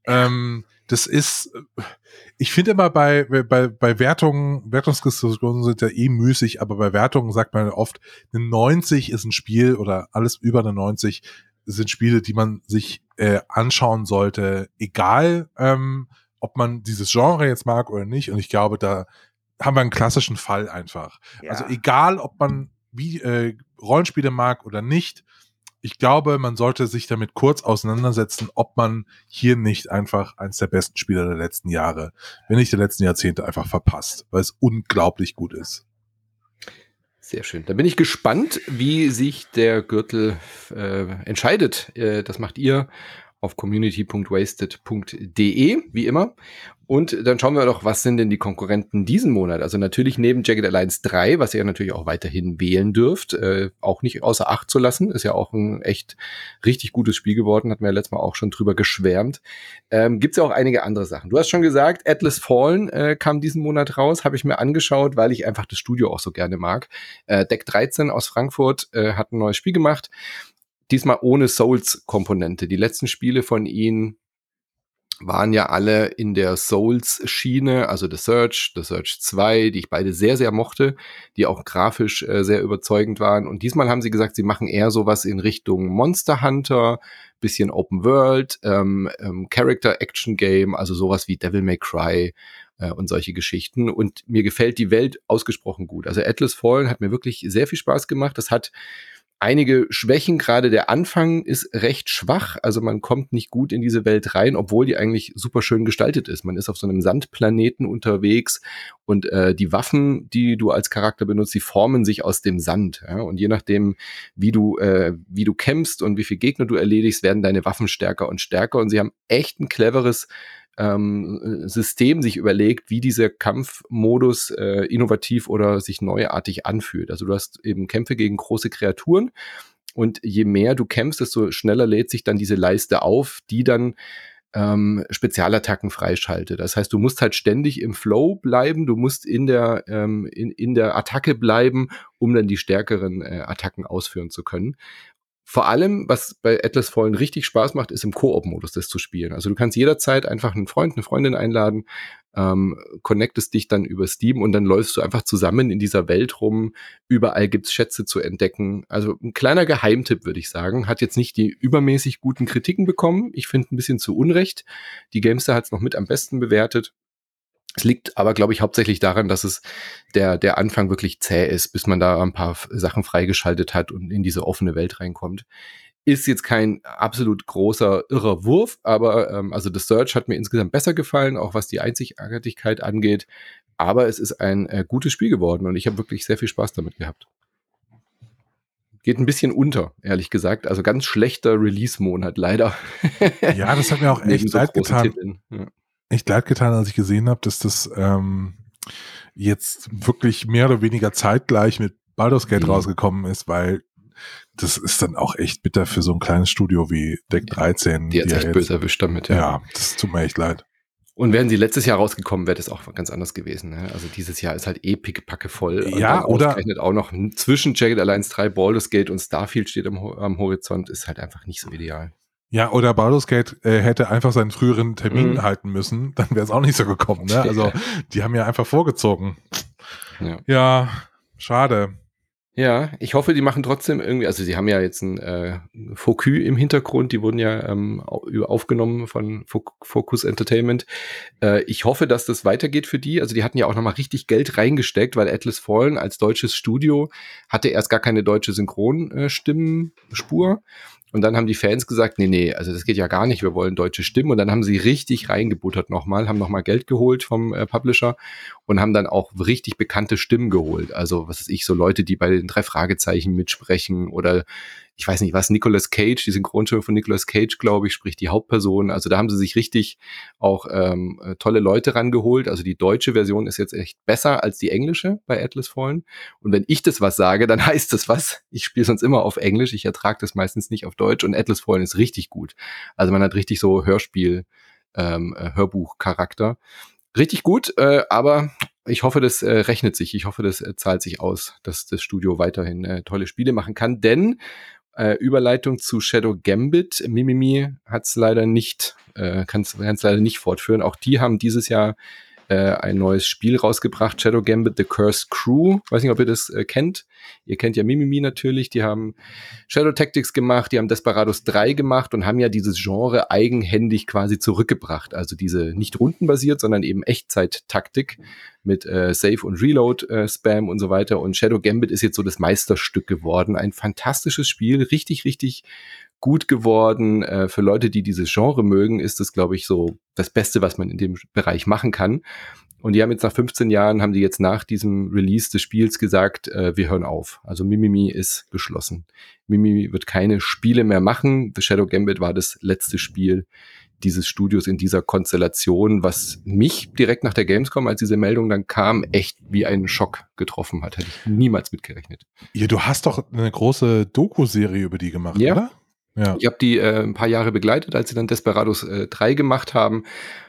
Ähm, das ist, ich finde immer bei, bei, bei Wertungen, Wertungsdiskussionen sind ja eh müßig, aber bei Wertungen sagt man oft, eine neunzig ist ein Spiel oder alles über eine neunzig sind Spiele, die man sich äh, anschauen sollte, egal, ähm, ob man dieses Genre jetzt mag oder nicht. Und ich glaube, da haben wir einen klassischen Fall einfach. Ja. Also egal, ob man wie, äh, Rollenspiele mag oder nicht, ich glaube, man sollte sich damit kurz auseinandersetzen, ob man hier nicht einfach eins der besten Spieler der letzten Jahre, wenn nicht der letzten Jahrzehnte, einfach verpasst, weil es unglaublich gut ist. Sehr schön. Da bin ich gespannt, wie sich der Gürtel äh, entscheidet. Äh, das macht ihr auf community punkt wasted punkt de, wie immer. Und dann schauen wir doch, was sind denn die Konkurrenten diesen Monat? Also natürlich neben Jagged Alliance drei, was ihr natürlich auch weiterhin wählen dürft, äh, auch nicht außer Acht zu lassen, ist ja auch ein echt richtig gutes Spiel geworden, hatten wir ja letztes Mal auch schon drüber geschwärmt. Ähm, gibt's ja auch einige andere Sachen. Du hast schon gesagt, Atlas Fallen äh, kam diesen Monat raus, habe ich mir angeschaut, weil ich einfach das Studio auch so gerne mag. Äh, Deck dreizehn aus Frankfurt äh, hat ein neues Spiel gemacht. Diesmal ohne Souls-Komponente. Die letzten Spiele von ihnen waren ja alle in der Souls-Schiene, also The Surge, The Surge zwei, die ich beide sehr, sehr mochte, die auch grafisch äh, sehr überzeugend waren. Und diesmal haben sie gesagt, sie machen eher sowas in Richtung Monster Hunter, bisschen Open World, ähm, ähm, Character-Action-Game, also sowas wie Devil May Cry äh, und solche Geschichten. Und mir gefällt die Welt ausgesprochen gut. Also Atlas Fallen hat mir wirklich sehr viel Spaß gemacht. Das hat einige Schwächen, gerade der Anfang ist recht schwach, also man kommt nicht gut in diese Welt rein, obwohl die eigentlich super schön gestaltet ist. Man ist auf so einem Sandplaneten unterwegs und äh, die Waffen, die du als Charakter benutzt, die formen sich aus dem Sand. Ja? Und je nachdem, wie du äh, wie du kämpfst und wie viel Gegner du erledigst, werden deine Waffen stärker und stärker. Und sie haben echt ein cleveres System sich überlegt, wie dieser Kampfmodus äh, innovativ oder sich neuartig anfühlt. Also du hast eben Kämpfe gegen große Kreaturen und je mehr du kämpfst, desto schneller lädt sich dann diese Leiste auf, die dann ähm, Spezialattacken freischaltet. Das heißt, du musst halt ständig im Flow bleiben, du musst in der, ähm, in, in der Attacke bleiben, um dann die stärkeren äh, Attacken ausführen zu können. Vor allem, was bei Atlas Fallen richtig Spaß macht, ist im Koop-Modus das zu spielen. Also du kannst jederzeit einfach einen Freund, eine Freundin einladen, ähm, connectest dich dann über Steam und dann läufst du einfach zusammen in dieser Welt rum. Überall gibt's Schätze zu entdecken. Also ein kleiner Geheimtipp, würde ich sagen. Hat jetzt nicht die übermäßig guten Kritiken bekommen. Ich finde ein bisschen zu Unrecht. Die GameStar hat's noch mit am besten bewertet. Es liegt aber, glaube ich, hauptsächlich daran, dass es der, der Anfang wirklich zäh ist, bis man da ein paar Sachen freigeschaltet hat und in diese offene Welt reinkommt. Ist jetzt kein absolut großer, irrer Wurf, aber ähm, also The Surge hat mir insgesamt besser gefallen, auch was die Einzigartigkeit angeht. Aber es ist ein äh, gutes Spiel geworden und ich habe wirklich sehr viel Spaß damit gehabt. Geht ein bisschen unter, ehrlich gesagt. Also ganz schlechter Release-Monat, leider. Ja, das hat mir auch echt leid so getan. Echt leid getan, als ich gesehen habe, dass das ähm, jetzt wirklich mehr oder weniger zeitgleich mit Baldur's Gate mhm. rausgekommen ist, weil das ist dann auch echt bitter für so ein kleines Studio wie Deck dreizehn. Die hat echt böse erwischt damit, ja. Ja, das tut mir echt leid. Und wären sie letztes Jahr rausgekommen, wäre das auch ganz anders gewesen. Ne? Also dieses Jahr ist halt eh pickepacke voll. Ja, oder? Ausgerechnet auch noch zwischen Jagged Alliance drei, Baldur's Gate und Starfield steht am, am Horizont, ist halt einfach nicht so ideal. Ja, oder Baldur's Gate äh, hätte einfach seinen früheren Termin mhm. halten müssen, dann wäre es auch nicht so gekommen. Ne? Also die haben ja einfach vorgezogen. Ja. ja, schade. Ja, ich hoffe, die machen trotzdem irgendwie, also sie haben ja jetzt ein äh, Focus im Hintergrund, die wurden ja ähm, aufgenommen von Focus Entertainment. Äh, ich hoffe, dass das weitergeht für die. Also die hatten ja auch nochmal richtig Geld reingesteckt, weil Atlas Fallen als deutsches Studio hatte erst gar keine deutsche Synchronstimmenspur. Und dann haben die Fans gesagt, nee, nee, also das geht ja gar nicht, wir wollen deutsche Stimmen. Und dann haben sie richtig reingebuttert nochmal, haben nochmal Geld geholt vom äh, Publisher und haben dann auch richtig bekannte Stimmen geholt. Also was weiß ich, so Leute, die bei den drei Fragezeichen mitsprechen oder ich weiß nicht was, Nicolas Cage, die Synchronstimme von Nicolas Cage, glaube ich, spricht die Hauptperson. Also da haben sie sich richtig auch ähm, tolle Leute rangeholt. Also die deutsche Version ist jetzt echt besser als die englische bei Atlas Fallen. Und wenn ich das was sage, dann heißt das was. Ich spiele sonst immer auf Englisch. Ich ertrage das meistens nicht auf Deutsch. Und Atlas Fallen ist richtig gut. Also man hat richtig so Hörspiel, ähm, Hörbuch-Charakter. Richtig gut, äh, aber ich hoffe, das äh, rechnet sich. Ich hoffe, das äh, zahlt sich aus, dass das Studio weiterhin äh, tolle Spiele machen kann. Denn äh, Überleitung zu Shadow Gambit, Mimimi hat's leider nicht, äh, kann's kann's leider nicht fortführen. Auch die haben dieses Jahr äh, ein neues Spiel rausgebracht, Shadow Gambit The Cursed Crew. Weiß nicht, ob ihr das äh, kennt. Ihr kennt ja Mimimi natürlich. Die haben Shadow Tactics gemacht, die haben Desperados drei gemacht und haben ja dieses Genre eigenhändig quasi zurückgebracht. Also diese nicht rundenbasiert, sondern eben Echtzeit-Taktik mit äh, Save- und Reload-Spam äh, und so weiter. Und Shadow Gambit ist jetzt so das Meisterstück geworden. Ein fantastisches Spiel, richtig, richtig gut geworden. Äh, für Leute, die dieses Genre mögen, ist das, glaube ich, so das Beste, was man in dem Bereich machen kann. Und die haben jetzt nach fünfzehn Jahren, haben die jetzt nach diesem Release des Spiels gesagt, äh, wir hören auf. Also Mimimi ist geschlossen. Mimimi wird keine Spiele mehr machen. The Shadow Gambit war das letzte Spiel dieses Studios in dieser Konstellation, was mich direkt nach der Gamescom, als diese Meldung dann kam, echt wie einen Schock getroffen hat. Hätte ich niemals mitgerechnet. Ja, du hast doch eine große Doku-Serie über die gemacht, ja. Oder? Ja. Ich habe die äh, ein paar Jahre begleitet, als sie dann Desperados äh, drei gemacht haben.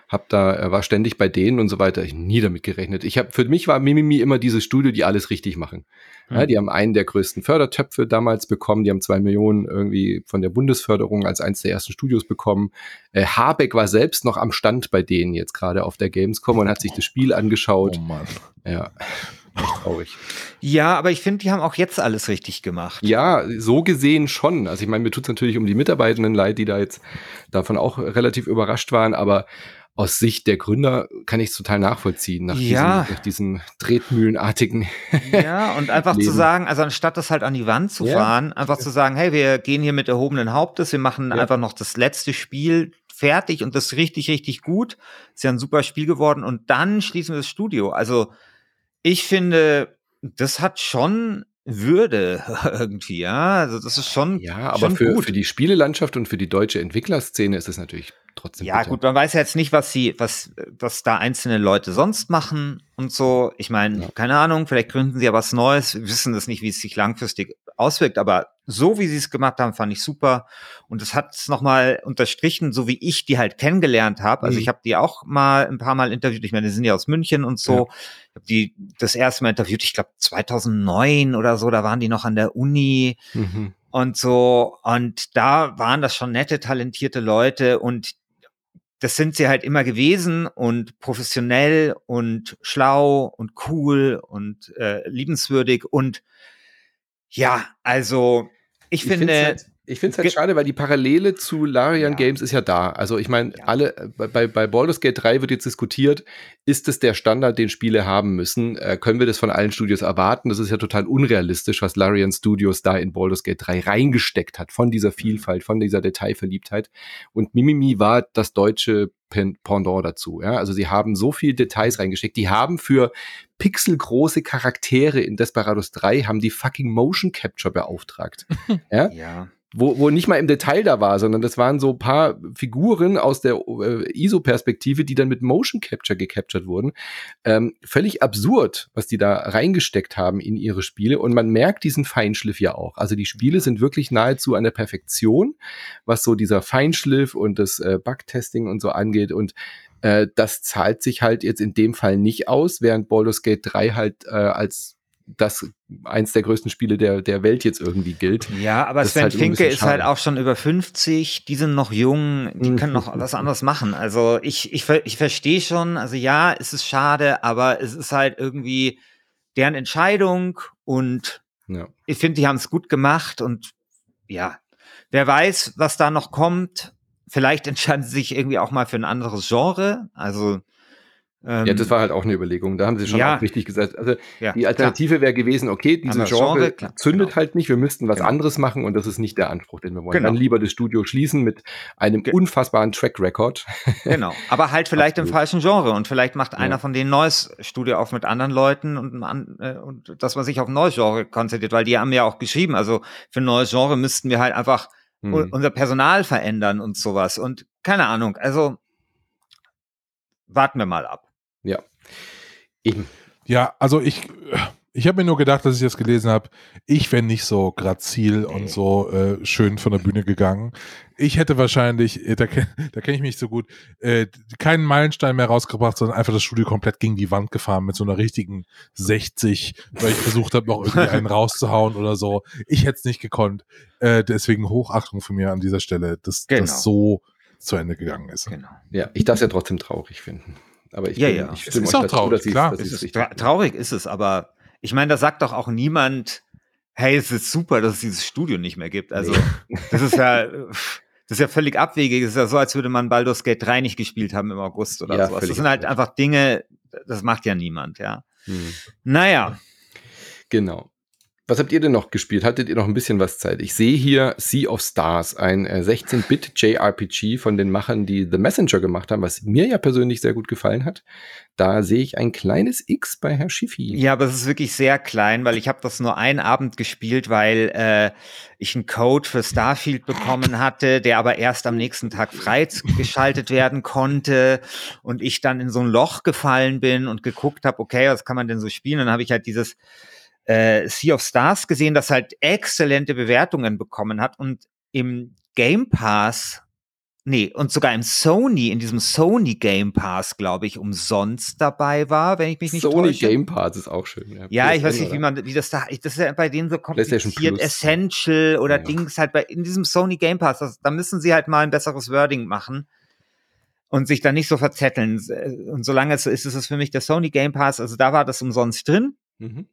Hab da, äh, war ständig bei denen und so weiter. Ich nie damit gerechnet. Ich hab, für mich war Mimimi immer dieses Studio, die alles richtig machen. Mhm. Ja, die haben einen der größten Fördertöpfe damals bekommen. Die haben zwei Millionen irgendwie von der Bundesförderung als eins der ersten Studios bekommen. Äh, Habeck war selbst noch am Stand bei denen jetzt gerade auf der Gamescom und hat sich das Spiel angeschaut. Oh Mann. Ja. Traurig. Ja, aber ich finde, die haben auch jetzt alles richtig gemacht. Ja, so gesehen schon. Also ich meine, mir tut es natürlich um die Mitarbeitenden leid, die da jetzt davon auch relativ überrascht waren, aber aus Sicht der Gründer kann ich es total nachvollziehen, nach, ja. diesem, nach diesem tretmühlenartigen. Ja, und einfach zu sagen, also anstatt das halt an die Wand zu ja. fahren, einfach ja. zu sagen, hey, wir gehen hier mit erhobenen Hauptes, wir machen ja. einfach noch das letzte Spiel fertig und das ist richtig, richtig gut. Ist ja ein super Spiel geworden und dann schließen wir das Studio. Also ich finde, das hat schon Würde irgendwie, ja. Also das ist schon Ja, aber schon für, gut. für die Spielelandschaft und für die deutsche Entwicklerszene ist es natürlich trotzdem Ja, bitter. Gut, man weiß ja jetzt nicht, was sie, was, was da einzelne Leute sonst machen und so. Ich meine, ja. keine Ahnung, vielleicht gründen sie ja was Neues, wir wissen das nicht, wie es sich langfristig auswirkt, aber so wie sie es gemacht haben, fand ich super. Und das hat es nochmal unterstrichen, so wie ich die halt kennengelernt habe. Also mhm. ich habe die auch mal ein paar Mal interviewt. Ich meine, die sind ja aus München und so. Ja. Ich habe die das erste Mal interviewt, ich glaube zweitausendneun oder so. Da waren die noch an der Uni mhm. und so. Und da waren das schon nette, talentierte Leute. Und das sind sie halt immer gewesen und professionell und schlau und cool und äh, liebenswürdig. Und ja, also ich, ich finde... Halt, ich finde es halt ge- schade, weil die Parallele zu Larian ja. Games ist ja da. Also ich meine, ja. alle bei, bei Baldur's Gate drei wird jetzt diskutiert, ist es der Standard, den Spiele haben müssen? Äh, können wir das von allen Studios erwarten? Das ist ja total unrealistisch, was Larian Studios da in Baldur's Gate drei reingesteckt hat, von dieser Vielfalt, von dieser Detailverliebtheit. Und Mimimi war das deutsche Pendant dazu. Ja? Also sie haben so viel Details reingesteckt. Die haben für pixelgroße Charaktere in Desperados drei haben die fucking Motion Capture beauftragt. ja? ja. Wo, wo nicht mal im Detail da war, sondern das waren so ein paar Figuren aus der äh, I S O-Perspektive, die dann mit Motion Capture gecaptured wurden. Ähm, völlig absurd, was die da reingesteckt haben in ihre Spiele. Und man merkt diesen Feinschliff ja auch. Also die Spiele sind wirklich nahezu an der Perfektion, was so dieser Feinschliff und das äh, Bug-Testing und so angeht. Und äh, das zahlt sich halt jetzt in dem Fall nicht aus, während Baldur's Gate drei halt äh, als das eins der größten Spiele der, der Welt jetzt irgendwie gilt. Ja, aber das Swen halt Vincke ist halt auch schon über fünfzig, die sind noch jung, die mhm. können noch was anderes machen. Also ich, ich, ich verstehe schon, also ja, es ist schade, aber es ist halt irgendwie deren Entscheidung und ja. ich finde, die haben es gut gemacht und ja, wer weiß, was da noch kommt. Vielleicht entscheiden sie sich irgendwie auch mal für ein anderes Genre, also Ähm, ja, das war halt auch eine Überlegung. Da haben sie schon ja, auch richtig gesagt. Also ja, die Alternative wäre gewesen, okay, diese also Genre, Genre klar, zündet genau. halt nicht, wir müssten was genau. anderes machen und das ist nicht der Anspruch, den wir wollen. Genau. Dann lieber das Studio schließen mit einem Ge- unfassbaren Track-Record. Genau, aber halt vielleicht Absolut. im falschen Genre und vielleicht macht ja. einer von denen ein neues Studio auf mit anderen Leuten und, äh, und dass man sich auf ein neues Genre konzentriert, weil die haben ja auch geschrieben, also für ein neues Genre müssten wir halt einfach hm. unser Personal verändern und sowas und keine Ahnung, also warten wir mal ab. Ja, eben. Ja, also ich, ich habe mir nur gedacht, dass ich das gelesen habe, ich wäre nicht so grazil okay. und so äh, schön von der Bühne gegangen. Ich hätte wahrscheinlich, da, da kenne ich mich so gut, äh, keinen Meilenstein mehr rausgebracht, sondern einfach das Studio komplett gegen die Wand gefahren mit so einer richtigen sechzig, weil ich versucht habe, noch irgendwie einen rauszuhauen oder so. Ich hätte es nicht gekonnt. Äh, deswegen Hochachtung von mir an dieser Stelle, dass genau. das so zu Ende gegangen ist. Genau. Ja, ich darf es ja trotzdem traurig finden. Aber ich, ja, bin, ja. ich stimme es ist euch auch dazu, traurig, dass klar. Dass es ist tra- traurig ist es, aber ich meine, da sagt doch auch niemand, hey, es ist super, dass es dieses Studio nicht mehr gibt. Also nee. das ist ja das ist ja völlig abwegig. Es ist ja so, als würde man Baldur's Gate drei nicht gespielt haben im August oder ja, sowas. Das sind halt abwegig. Einfach Dinge, das macht ja niemand, ja. Hm. Naja. Genau. Was habt ihr denn noch gespielt? Hattet ihr noch ein bisschen was Zeit? Ich sehe hier Sea of Stars, ein sechzehn-Bit-J R P G von den Machern, die The Messenger gemacht haben, was mir ja persönlich sehr gut gefallen hat. Da sehe ich ein kleines X bei Herr Schiffi. Ja, aber es ist wirklich sehr klein, weil ich habe das nur einen Abend gespielt, weil äh, ich einen Code für Starfield bekommen hatte, der aber erst am nächsten Tag freigeschaltet werden konnte und ich dann in so ein Loch gefallen bin und geguckt habe, okay, was kann man denn so spielen? Und dann habe ich halt dieses Äh, Sea of Stars gesehen, das halt exzellente Bewertungen bekommen hat und im Game Pass, nee, und sogar im Sony, in diesem Sony Game Pass, glaube ich, umsonst dabei war, wenn ich mich nicht täusche. Sony Game Pass ist auch schön. Ja, ja ich weiß nicht, wie man, wie das da, das ist ja bei denen so kompliziert, Essential oder ja, Dings, halt bei, in diesem Sony Game Pass, das, da müssen sie halt mal ein besseres Wording machen. Und sich dann nicht so verzetteln. Und solange es so ist, ist es für mich der Sony Game Pass, also da war das umsonst drin. Mhm.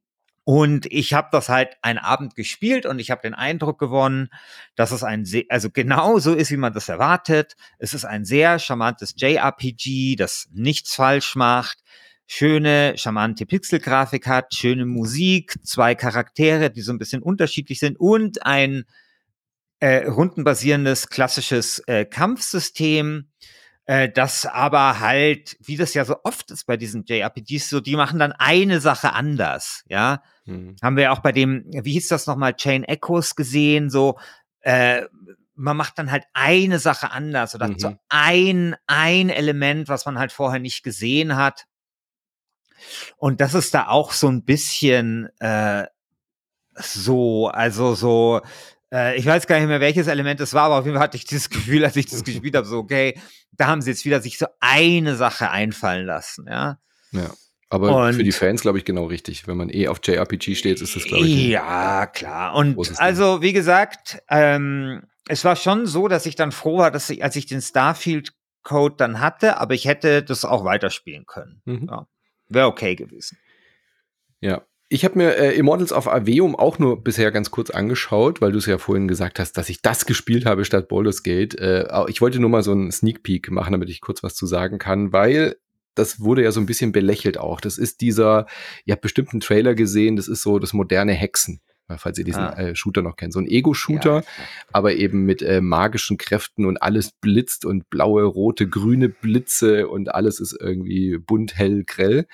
Und ich habe das halt einen Abend gespielt und ich habe den Eindruck gewonnen, dass es ein sehr, also genau so ist, wie man das erwartet. Es ist ein sehr charmantes J R P G, das nichts falsch macht, schöne, charmante Pixelgrafik hat, schöne Musik, zwei Charaktere, die so ein bisschen unterschiedlich sind und ein äh, rundenbasierendes klassisches äh, Kampfsystem. Das aber halt, wie das ja so oft ist bei diesen J R P Gs, so die machen dann eine Sache anders, ja. Mhm. Haben wir ja auch bei dem, wie hieß das nochmal, Chain Echoes gesehen, so, äh, man macht dann halt eine Sache anders oder mhm. so ein, ein Element, was man halt vorher nicht gesehen hat. Und das ist da auch so ein bisschen äh, so, also so, äh, ich weiß gar nicht mehr, welches Element es war, aber auf jeden Fall hatte ich dieses Gefühl, als ich das gespielt habe, so, okay, da haben sie jetzt wieder sich so eine Sache einfallen lassen, ja. Ja, aber und für die Fans, glaube ich, genau richtig. Wenn man eh auf J R P G steht, ist das, glaube ich, ja, klar. Und also, wie gesagt, ähm, es war schon so, dass ich dann froh war, dass ich, als ich den Starfield-Code dann hatte, aber ich hätte das auch weiterspielen können. Mhm. Ja. Wäre okay gewesen. Ja. Ich habe mir äh, Immortals of Aveum auch nur bisher ganz kurz angeschaut, weil du es ja vorhin gesagt hast, dass ich das gespielt habe statt Baldur's Gate. Äh, ich wollte nur mal so einen Sneak Peek machen, damit ich kurz was zu sagen kann, weil das wurde ja so ein bisschen belächelt auch. Das ist dieser, ihr habt bestimmt einen Trailer gesehen, das ist so das moderne Hexen, falls ihr diesen ah. äh, Shooter noch kennt. So ein Ego-Shooter, ja, aber eben mit äh, magischen Kräften und alles blitzt und blaue, rote, grüne Blitze und alles ist irgendwie bunt, hell, grell.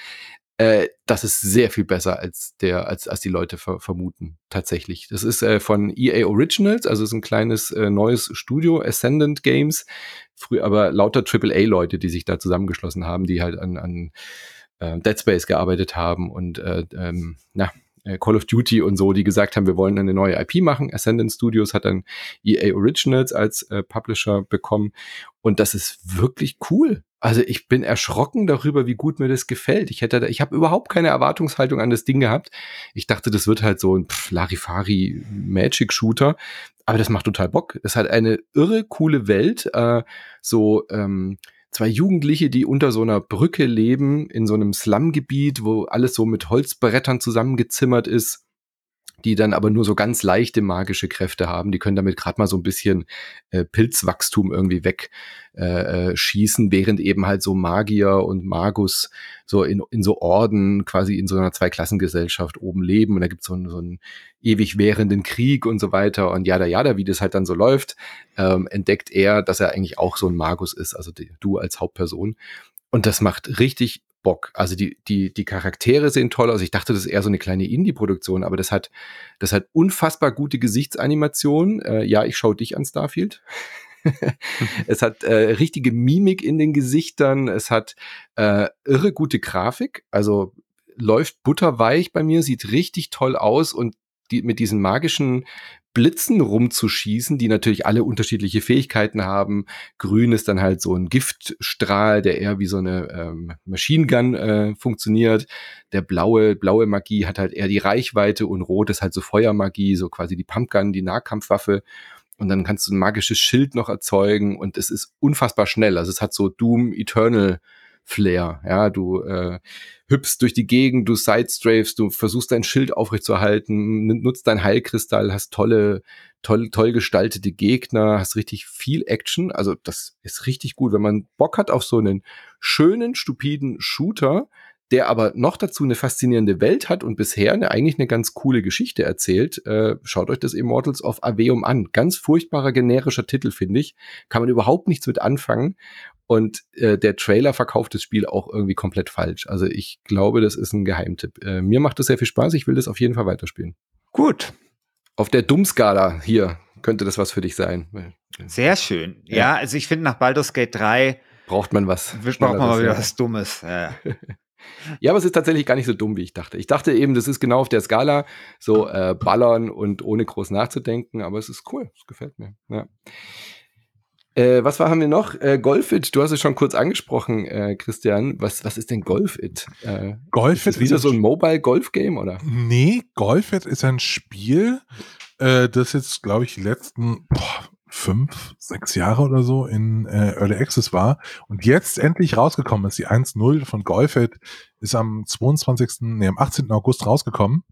Das ist sehr viel besser, als der, als, als die Leute ver- vermuten, tatsächlich. Das ist äh, von E A Originals, also ist ein kleines äh, neues Studio, Ascendant Games. Früher aber lauter Triple A Leute, die sich da zusammengeschlossen haben, die halt an, an äh, Dead Space gearbeitet haben und äh, ähm, na, äh, Call of Duty und so, die gesagt haben, wir wollen eine neue I P machen. Ascendant Studios hat dann E A Originals als äh, Publisher bekommen. Und das ist wirklich cool. Also ich bin erschrocken darüber, wie gut mir das gefällt. Ich hätte, da, ich habe überhaupt keine Erwartungshaltung an das Ding gehabt. Ich dachte, das wird halt so ein pff, Larifari-Magic-Shooter. Aber das macht total Bock. Es hat eine irre coole Welt. Äh, so ähm, zwei Jugendliche, die unter so einer Brücke leben, in so einem Slum-Gebiet, wo alles so mit Holzbrettern zusammengezimmert ist. die dann aber nur so ganz leichte magische Kräfte haben. Die können damit gerade mal so ein bisschen äh, Pilzwachstum irgendwie wegschießen, äh, während eben halt so Magier und Magus so in, in so Orden quasi in so einer Zweiklassengesellschaft oben leben. Und da gibt es so, so einen ewig währenden Krieg und so weiter. Und jada, jada, wie das halt dann so läuft, ähm, entdeckt er, dass er eigentlich auch so ein Magus ist, also die, du als Hauptperson. Und das macht richtig Bock. Also die, die, die Charaktere sehen toll aus. Ich dachte, das ist eher so eine kleine Indie-Produktion, aber das hat, das hat unfassbar gute Gesichtsanimationen. Äh, ja, ich schaue dich an, Starfield. Es hat äh, richtige Mimik in den Gesichtern. Es hat äh, irre gute Grafik. Also läuft butterweich bei mir, sieht richtig toll aus und die, mit diesen magischen Blitzen rumzuschießen, die natürlich alle unterschiedliche Fähigkeiten haben. Grün ist dann halt so ein Giftstrahl, der eher wie so eine ähm, Machine Gun äh, funktioniert. Der blaue, blaue Magie hat halt eher die Reichweite und rot ist halt so Feuermagie, so quasi die Pumpgun, die Nahkampfwaffe. Und dann kannst du ein magisches Schild noch erzeugen und es ist unfassbar schnell. Also es hat so Doom Eternal Flair, ja, du äh, hüpfst durch die Gegend, du sidestrafest, du versuchst dein Schild aufrechtzuerhalten, nutzt dein Heilkristall, hast tolle, toll, toll gestaltete Gegner, hast richtig viel Action, also das ist richtig gut, wenn man Bock hat auf so einen schönen, stupiden Shooter, der aber noch dazu eine faszinierende Welt hat und bisher eine, eigentlich eine ganz coole Geschichte erzählt. Äh, schaut euch das Immortals of Aveum an. Ganz furchtbarer, generischer Titel, finde ich. Kann man überhaupt nichts mit anfangen. Und äh, der Trailer verkauft das Spiel auch irgendwie komplett falsch. Also ich glaube, das ist ein Geheimtipp. Äh, mir macht das sehr viel Spaß. Ich will das auf jeden Fall weiterspielen. Gut. Auf der Dummskala hier könnte das was für dich sein. Sehr schön. Ja, ja, also ich finde, nach Baldur's Gate drei braucht man was. Braucht man mal wieder was Dummes. Ja. Ja, aber es ist tatsächlich gar nicht so dumm, wie ich dachte. Ich dachte eben, das ist genau auf der Skala, so äh, ballern und ohne groß nachzudenken, aber es ist cool, es gefällt mir. Ja. Äh, was war, haben wir noch? Äh, Golfit, du hast es schon kurz angesprochen, äh, Christian. Was, was ist denn Golfit? Äh, Golfit ist, ist wieder so ein Mobile-Golf-Game, oder? Nee, Golfit ist ein Spiel, äh, das jetzt, glaube ich, die letzten boah, fünf, sechs Jahre oder so in äh, Early Access war und jetzt endlich rausgekommen ist. Die eins null von Golfit ist am zweiundzwanzigsten, nee, am achtzehnten August rausgekommen.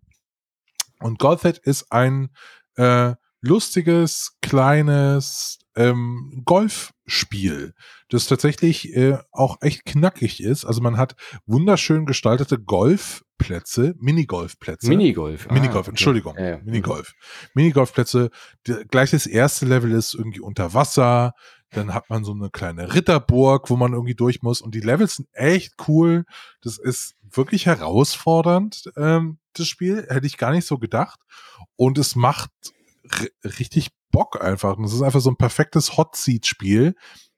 Und Golfit ist ein äh, lustiges, kleines ähm, Golfspiel, das tatsächlich äh, auch echt knackig ist. Also man hat wunderschön gestaltete Golfplätze, Minigolfplätze. Minigolf. Ah, Minigolf, okay. Entschuldigung. Ja, ja. Minigolf. Minigolfplätze, die, gleich das erste Level ist irgendwie unter Wasser, dann hat man so eine kleine Ritterburg, wo man irgendwie durch muss und die Levels sind echt cool. Das ist wirklich herausfordernd, ähm, das Spiel. Hätte ich gar nicht so gedacht. Und es macht richtig Bock einfach. Und es ist einfach so ein perfektes Hot-Seat-Spiel,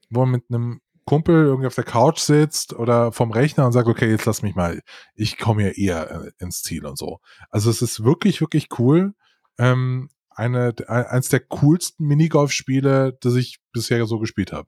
wo man mit einem Kumpel irgendwie auf der Couch sitzt oder vom Rechner und sagt, okay, jetzt lass mich mal, ich komme ja eher ins Ziel und so. Also es ist wirklich, wirklich cool. Ähm, eine, eins der coolsten Minigolf-Spiele, das ich bisher so gespielt habe.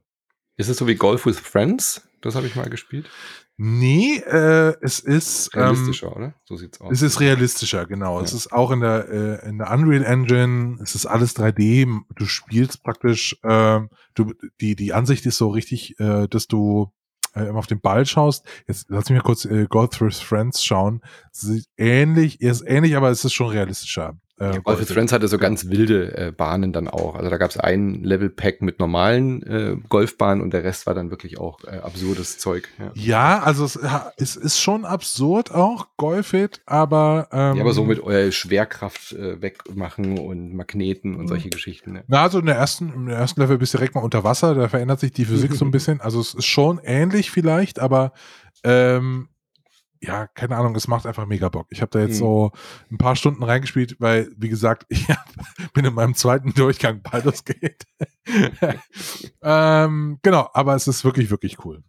Ist es so wie Golf with Friends? Das habe ich mal gespielt. Nee, äh, es ist realistischer, ähm, oder? So sieht's aus. Es ist realistischer, genau. Ja. Es ist auch in der äh, in der Unreal Engine. Es ist alles drei D. Du spielst praktisch. Äh, du die die Ansicht ist so richtig, äh, dass du äh, immer auf den Ball schaust. Jetzt lass mich mal kurz äh, Golf with Friends schauen. Es ist ähnlich, er ist ähnlich, aber es ist schon realistischer. Äh, ja, Golf with Friends hatte so ganz wilde äh, Bahnen dann auch. Also da gab es ein Level-Pack mit normalen äh, Golfbahnen und der Rest war dann wirklich auch äh, absurdes Zeug. Ja, ja, also es, es ist schon absurd auch, Golfit, aber ähm, ja, aber so mit äh, Schwerkraft äh, wegmachen und Magneten und solche Geschichten. Ne? Na, also in der ersten, im ersten Level bist du direkt mal unter Wasser, da verändert sich die Physik so ein bisschen. Also es ist schon ähnlich vielleicht, aber ähm, ja, keine Ahnung, es macht einfach mega Bock. Ich habe da jetzt mhm. so ein paar Stunden reingespielt, weil, wie gesagt, ich hab, bin in meinem zweiten Durchgang Baldur's Gate. ähm, genau, aber es ist wirklich, wirklich cool.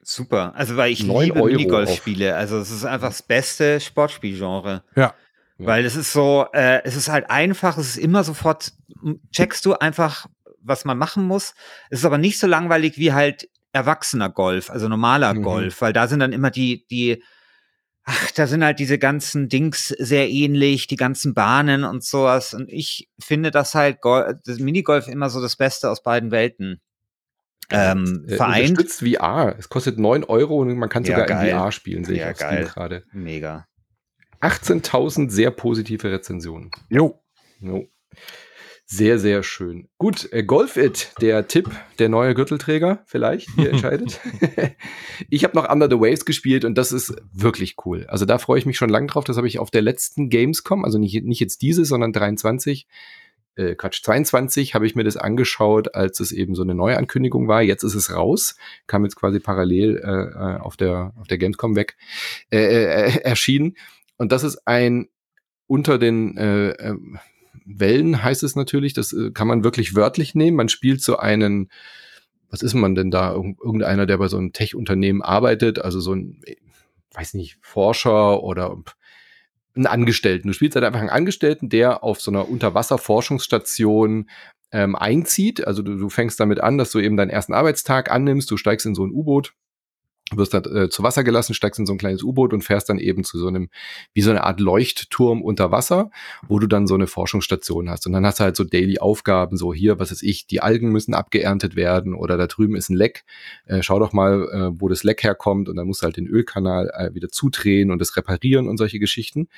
Super, also weil ich liebe Minigolf-Spiele. Also es ist einfach das beste Sportspielgenre. Ja. Weil es ist so, äh, es ist halt einfach, es ist immer sofort, checkst du einfach, was man machen muss. Es ist aber nicht so langweilig wie halt erwachsener Golf, also normaler mhm. Golf, weil da sind dann immer die, die, ach, da sind halt diese ganzen Dings sehr ähnlich, die ganzen Bahnen und sowas. Und ich finde das halt, Gol- das Minigolf immer so das Beste aus beiden Welten. Ähm, äh, vereint. Unterstützt V R. Es kostet neun Euro und man kann ja sogar geil. in V R spielen, sehe ja, ich auf Steam gerade. Mega. achtzehntausend sehr positive Rezensionen. Jo. Jo. Sehr, sehr schön. Gut, äh, Golf It, der Tipp, der neue Gürtelträger vielleicht, ihr entscheidet. Ich habe noch Under the Waves gespielt und das ist wirklich cool. Also da freue ich mich schon lange drauf. Das habe ich auf der letzten Gamescom, also nicht, nicht jetzt diese, sondern dreiundzwanzig, äh, Quatsch, zweiundzwanzig, habe ich mir das angeschaut, als es eben so eine neue Ankündigung war. Jetzt ist es raus, kam jetzt quasi parallel äh, auf der, auf der Gamescom weg, äh, äh, erschienen. Und das ist ein unter den äh, äh, Wellen heißt es natürlich, das äh, kann man wirklich wörtlich nehmen. Man spielt so einen, was ist man denn da? Irgendeiner, der bei so einem Tech-Unternehmen arbeitet, also so ein, weiß nicht, Forscher oder einen Angestellten. Du spielst halt einfach einen Angestellten, der auf so einer Unterwasserforschungsstation ähm, einzieht. Also du, du fängst damit an, dass du eben deinen ersten Arbeitstag annimmst, du steigst in so ein U-Boot, wirst dann äh, zu Wasser gelassen, steigst in so ein kleines U-Boot und fährst dann eben zu so einem, wie so eine Art Leuchtturm unter Wasser, wo du dann so eine Forschungsstation hast. Und dann hast du halt so Daily-Aufgaben, so hier, was weiß ich, die Algen müssen abgeerntet werden oder da drüben ist ein Leck, äh, schau doch mal, äh, wo das Leck herkommt und dann musst du halt den Ölkanal äh, wieder zudrehen und das reparieren und solche Geschichten.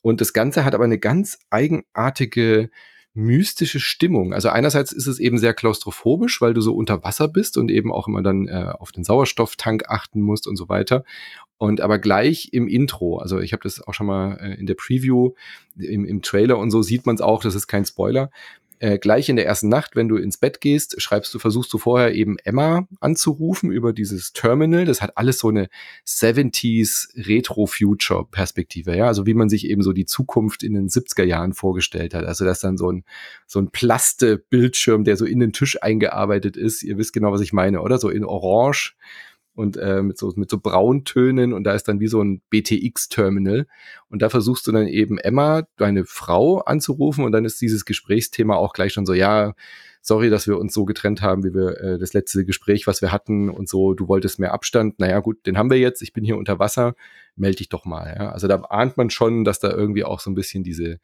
Und das Ganze hat aber eine ganz eigenartige mystische Stimmung. Also einerseits ist es eben sehr klaustrophobisch, weil du so unter Wasser bist und eben auch immer dann äh, auf den Sauerstofftank achten musst und so weiter. Und aber gleich im Intro, also ich habe das auch schon mal äh, in der Preview, im, im Trailer und so sieht man es auch, das ist kein Spoiler. Äh, gleich in der ersten Nacht, wenn du ins Bett gehst, schreibst du, versuchst du vorher eben Emma anzurufen über dieses Terminal. Das hat alles so eine siebziger Retro-Future-Perspektive, ja. Also wie man sich eben so die Zukunft in den siebziger Jahren vorgestellt hat. Also das dann so ein, so ein Plaste-Bildschirm, der so in den Tisch eingearbeitet ist. Ihr wisst genau, was ich meine, oder? So in Orange und äh, mit so mit so Brauntönen und da ist dann wie so ein B T X-Terminal und da versuchst du dann eben Emma, deine Frau, anzurufen und dann ist dieses Gesprächsthema auch gleich schon so, ja, sorry, dass wir uns so getrennt haben, wie wir äh, das letzte Gespräch, was wir hatten und so, du wolltest mehr Abstand, naja gut, den haben wir jetzt, ich bin hier unter Wasser, melde dich doch mal. Ja? Also da ahnt man schon, dass da irgendwie auch so ein bisschen diese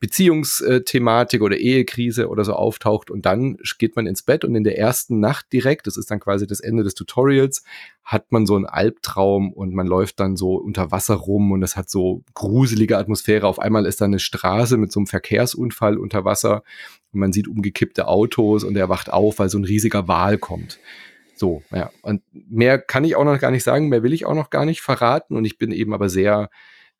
Beziehungsthematik oder Ehekrise oder so auftaucht und dann geht man ins Bett und in der ersten Nacht direkt, das ist dann quasi das Ende des Tutorials, hat man so einen Albtraum und man läuft dann so unter Wasser rum und das hat so gruselige Atmosphäre. Auf einmal ist da eine Straße mit so einem Verkehrsunfall unter Wasser und man sieht umgekippte Autos und er wacht auf, weil so ein riesiger Wal kommt. So, ja. Und mehr kann ich auch noch gar nicht sagen, mehr will ich auch noch gar nicht verraten und ich bin eben aber sehr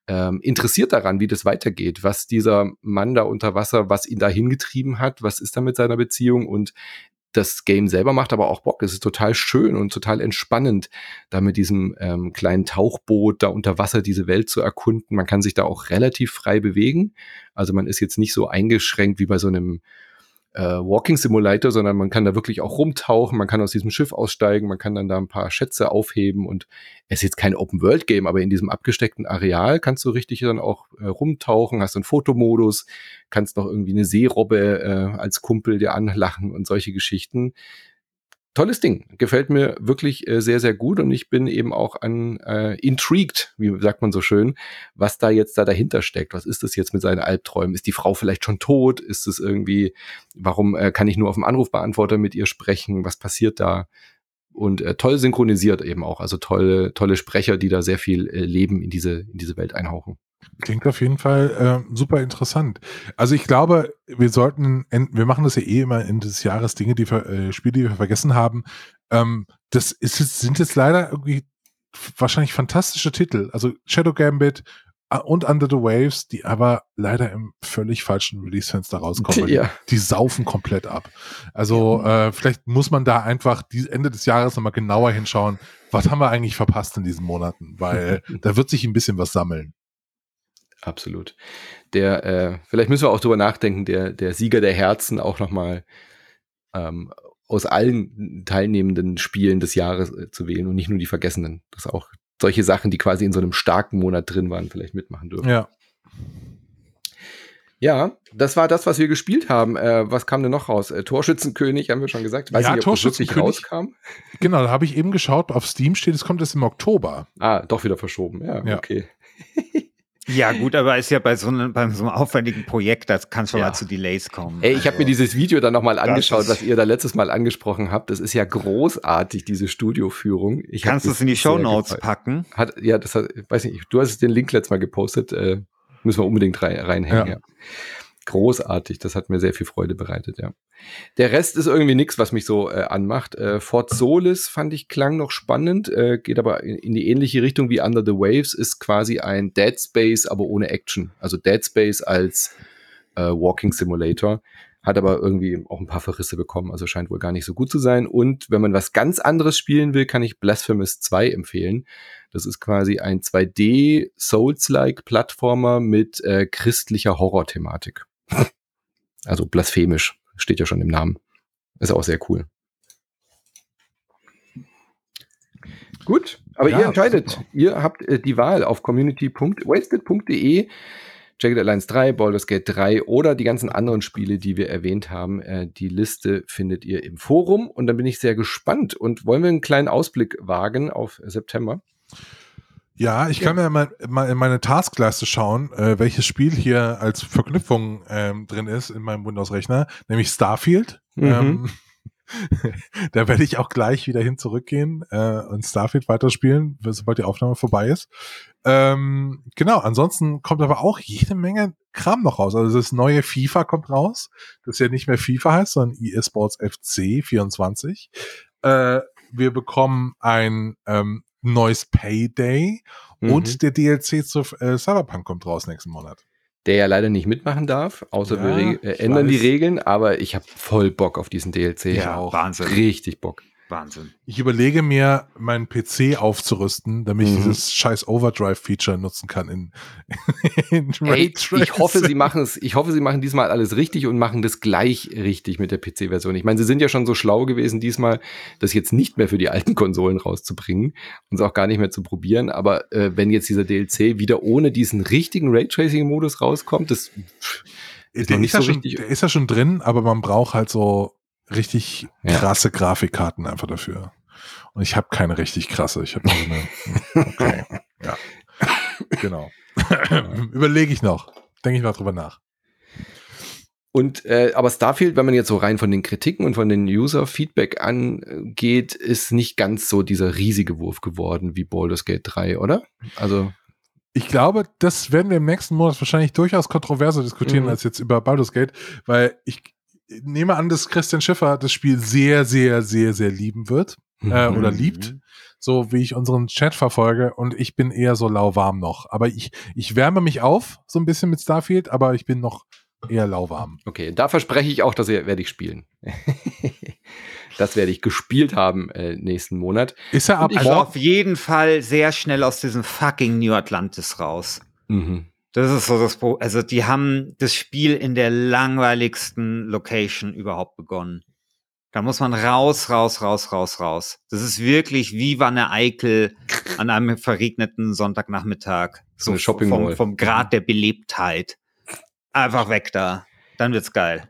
Ähm, interessiert daran, wie das weitergeht, was dieser Mann da unter Wasser, was ihn da hingetrieben hat, was ist da mit seiner Beziehung und das Game selber macht aber auch Bock. Es ist total schön und total entspannend, da mit diesem ähm, kleinen Tauchboot da unter Wasser diese Welt zu erkunden. Man kann sich da auch relativ frei bewegen. Also man ist jetzt nicht so eingeschränkt wie bei so einem Walking Simulator, sondern man kann da wirklich auch rumtauchen, man kann aus diesem Schiff aussteigen, man kann dann da ein paar Schätze aufheben und es ist jetzt kein Open-World-Game, aber in diesem abgesteckten Areal kannst du richtig dann auch äh, rumtauchen, hast einen Fotomodus, kannst noch irgendwie eine Seerobbe äh, als Kumpel dir anlachen und solche Geschichten. Tolles Ding, gefällt mir wirklich äh, sehr, sehr gut und ich bin eben auch an äh, intrigued, wie sagt man so schön, was da jetzt da dahinter steckt. Was ist das jetzt mit seinen Albträumen? Ist die Frau vielleicht schon tot? Ist es irgendwie, warum äh, kann ich nur auf dem Anrufbeantworter mit ihr sprechen? Was passiert da? Und äh, toll synchronisiert eben auch, also tolle tolle Sprecher, die da sehr viel äh, Leben in diese in diese Welt einhauchen. Klingt auf jeden Fall äh, super interessant. Also ich glaube, wir sollten, wir machen das ja eh immer Ende des Jahres, Dinge, die wir, äh, Spiele, die wir vergessen haben. Ähm, das ist jetzt, sind jetzt leider irgendwie wahrscheinlich fantastische Titel. Also Shadow Gambit und Under the Waves, die aber leider im völlig falschen Release-Fenster rauskommen. Ja. Die, die saufen komplett ab. Also äh, vielleicht muss man da einfach die Ende des Jahres nochmal genauer hinschauen, was haben wir eigentlich verpasst in diesen Monaten, weil da wird sich ein bisschen was sammeln. Absolut. Der, äh, vielleicht müssen wir auch drüber nachdenken, der, der Sieger der Herzen auch nochmal ähm, aus allen teilnehmenden Spielen des Jahres äh, zu wählen und nicht nur die Vergessenen. Dass auch solche Sachen, die quasi in so einem starken Monat drin waren, vielleicht mitmachen dürfen. Ja. Ja, das war das, was wir gespielt haben. Äh, was kam denn noch raus? Äh, Torschützenkönig, haben wir schon gesagt. Weiß ja, nicht, ob das wirklich rauskam. Genau, da habe ich eben geschaut, auf Steam steht, es kommt erst im Oktober. Ah, doch wieder verschoben. Ja, ja. Okay. Ja gut, aber ist ja bei so einem, bei so einem aufwendigen Projekt, das kann schon ja. mal zu Delays kommen. Ey, ich also, habe mir dieses Video dann nochmal angeschaut, was ihr da letztes Mal angesprochen habt. Das ist ja großartig, diese Studioführung. Ich kannst du es in die Shownotes packen? Hat, ja, das hat, weiß nicht, du hast den Link letztes Mal gepostet, äh, müssen wir unbedingt rein, reinhängen. Ja. Ja. Großartig, das hat mir sehr viel Freude bereitet, ja. Der Rest ist irgendwie nichts, was mich so äh, anmacht. Äh, Fort Solis fand ich klang noch spannend, äh, geht aber in, in die ähnliche Richtung wie Under the Waves, ist quasi ein Dead Space, aber ohne Action. Also Dead Space als äh, Walking Simulator, hat aber irgendwie auch ein paar Verrisse bekommen, also scheint wohl gar nicht so gut zu sein. Und wenn man was ganz anderes spielen will, kann ich Blasphemous zwei empfehlen. Das ist quasi ein zwei D Souls-like Plattformer mit äh, christlicher Horror-Thematik. Also blasphemisch, steht ja schon im Namen. Ist auch sehr cool. Gut, aber ja, ihr entscheidet. Super. Ihr habt äh, die Wahl auf community dot wasted dot d e, Jagged Alliance drei, Baldur's Gate drei oder die ganzen anderen Spiele, die wir erwähnt haben. Äh, die Liste findet ihr im Forum und dann bin ich sehr gespannt. Und wollen wir einen kleinen Ausblick wagen auf September? Ja, ich kann ja mal, mal in meine Taskleiste schauen, äh, welches Spiel hier als Verknüpfung ähm, drin ist in meinem Windows-Rechner, nämlich Starfield. Mhm. Ähm, da werde ich auch gleich wieder hin zurückgehen äh, und Starfield weiterspielen, sobald die Aufnahme vorbei ist. Ähm, genau, ansonsten kommt aber auch jede Menge Kram noch raus. Also das neue FIFA kommt raus, das ja nicht mehr FIFA heißt, sondern E A Sports F C vierundzwanzig. Äh, wir bekommen ein ähm, neues Payday mhm. und der D L C zu äh, Cyberpunk kommt raus nächsten Monat. Der ja leider nicht mitmachen darf, außer ja, wir äh, ändern weiß. die Regeln, aber ich habe voll Bock auf diesen D L C. Ja, auch. Wahnsinn. Richtig Bock. Wahnsinn. Ich überlege mir, meinen P C aufzurüsten, damit mhm. ich dieses scheiß Overdrive-Feature nutzen kann in, in Raytracing. Ich hoffe, sie machen es, ich hoffe, sie machen diesmal alles richtig und machen das gleich richtig mit der P C-Version. Ich meine, sie sind ja schon so schlau gewesen diesmal, das jetzt nicht mehr für die alten Konsolen rauszubringen und es auch gar nicht mehr zu probieren, aber äh, wenn jetzt dieser D L C wieder ohne diesen richtigen Raytracing-Modus rauskommt, das pff, ist der noch nicht ist so schon, richtig. Der ist ja schon drin, aber man braucht halt so richtig krasse ja. Grafikkarten einfach dafür. Und ich habe keine richtig krasse. Ich habe eine. Okay. Ja. Genau. Überlege ich noch. Denke ich noch drüber nach. Und äh, aber Starfield, wenn man jetzt so rein von den Kritiken und von den User-Feedback angeht, ist nicht ganz so dieser riesige Wurf geworden wie Baldur's Gate drei, oder? Also. Ich glaube, das werden wir im nächsten Monat wahrscheinlich durchaus kontroverser diskutieren mhm. als jetzt über Baldur's Gate, weil ich. Ich nehme an, dass Christian Schiffer das Spiel sehr, sehr, sehr, sehr lieben wird äh, mhm. oder liebt, so wie ich unseren Chat verfolge und ich bin eher so lauwarm noch. Aber ich, ich wärme mich auf so ein bisschen mit Starfield, aber ich bin noch eher lauwarm. Okay, da verspreche ich auch, dass ich, werde ich spielen. Das werde ich gespielt haben äh, nächsten Monat. Ist er ab also auf jeden Fall sehr schnell aus diesem fucking New Atlantis raus. Mhm. Das ist so das Problem. Also die haben das Spiel in der langweiligsten Location überhaupt begonnen. Da muss man raus, raus, raus, raus, raus. Das ist wirklich wie Wanne Eickel an einem verregneten Sonntagnachmittag. So eine Shopping Mall. Vom, vom Grad der Belebtheit. Einfach weg da. Dann wird's geil.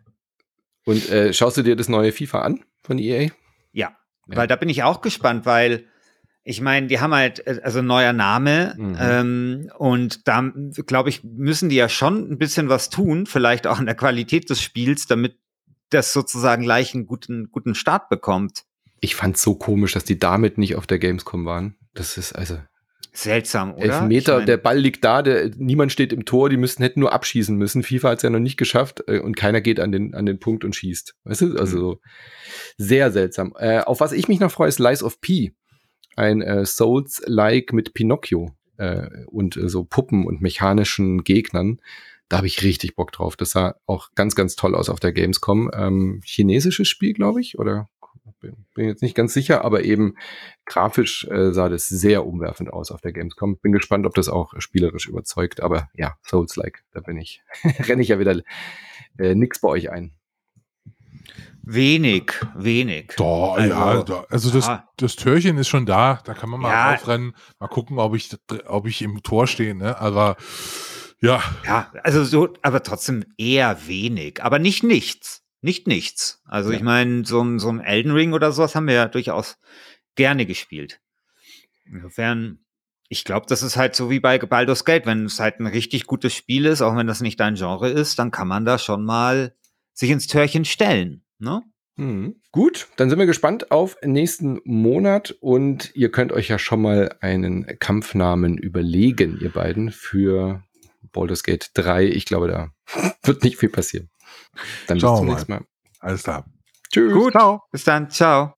Und äh, schaust du dir das neue FIFA an von E A? Ja, ja. Weil da bin ich auch gespannt, weil ich meine, die haben halt, also neuer Name mhm. ähm, und da, glaube ich, müssen die ja schon ein bisschen was tun, vielleicht auch an der Qualität des Spiels, damit das sozusagen gleich einen guten, guten Start bekommt. Ich fand's so komisch, dass die damit nicht auf der Gamescom waren. Das ist also seltsam, oder? Elfmeter, ich mein, der Ball liegt da, der, niemand steht im Tor, die müssten hätten nur abschießen müssen. FIFA hat's ja noch nicht geschafft und keiner geht an den, an den Punkt und schießt. Weißt du, also mhm. sehr seltsam. Äh, auf was ich mich noch freue, ist Lies of P. Ein äh, Souls-like mit Pinocchio äh, und äh, so Puppen und mechanischen Gegnern. Da habe ich richtig Bock drauf. Das sah auch ganz, ganz toll aus auf der Gamescom. Ähm, chinesisches Spiel, glaube ich, oder bin jetzt nicht ganz sicher, aber eben grafisch äh, sah das sehr umwerfend aus auf der Gamescom. Bin gespannt, ob das auch spielerisch überzeugt, aber ja, Souls-like, da bin ich. Renne ich ja wieder äh, nix bei euch ein. Wenig, wenig. Doch, also, ja, da, also das, ah. das Türchen ist schon da, da kann man mal ja. aufrennen, mal gucken, ob ich, ob ich im Tor stehe, ne? Aber ja. Ja, also so, aber trotzdem eher wenig, aber nicht nichts, nicht nichts. Also ja. ich meine, so, so ein Elden Ring oder sowas haben wir ja durchaus gerne gespielt. Insofern Ich glaube, das ist halt so wie bei Baldur's Gate. Wenn es halt ein richtig gutes Spiel ist, auch wenn das nicht dein Genre ist, dann kann man da schon mal sich ins Türchen stellen, ne? Mhm. Gut, dann sind wir gespannt auf nächsten Monat und ihr könnt euch ja schon mal einen Kampfnamen überlegen, ihr beiden, für Baldur's Gate drei. Ich glaube, da wird nicht viel passieren. Dann bis zum nächsten Mal. Alles klar. Tschüss. Gut, ciao. Bis dann, ciao.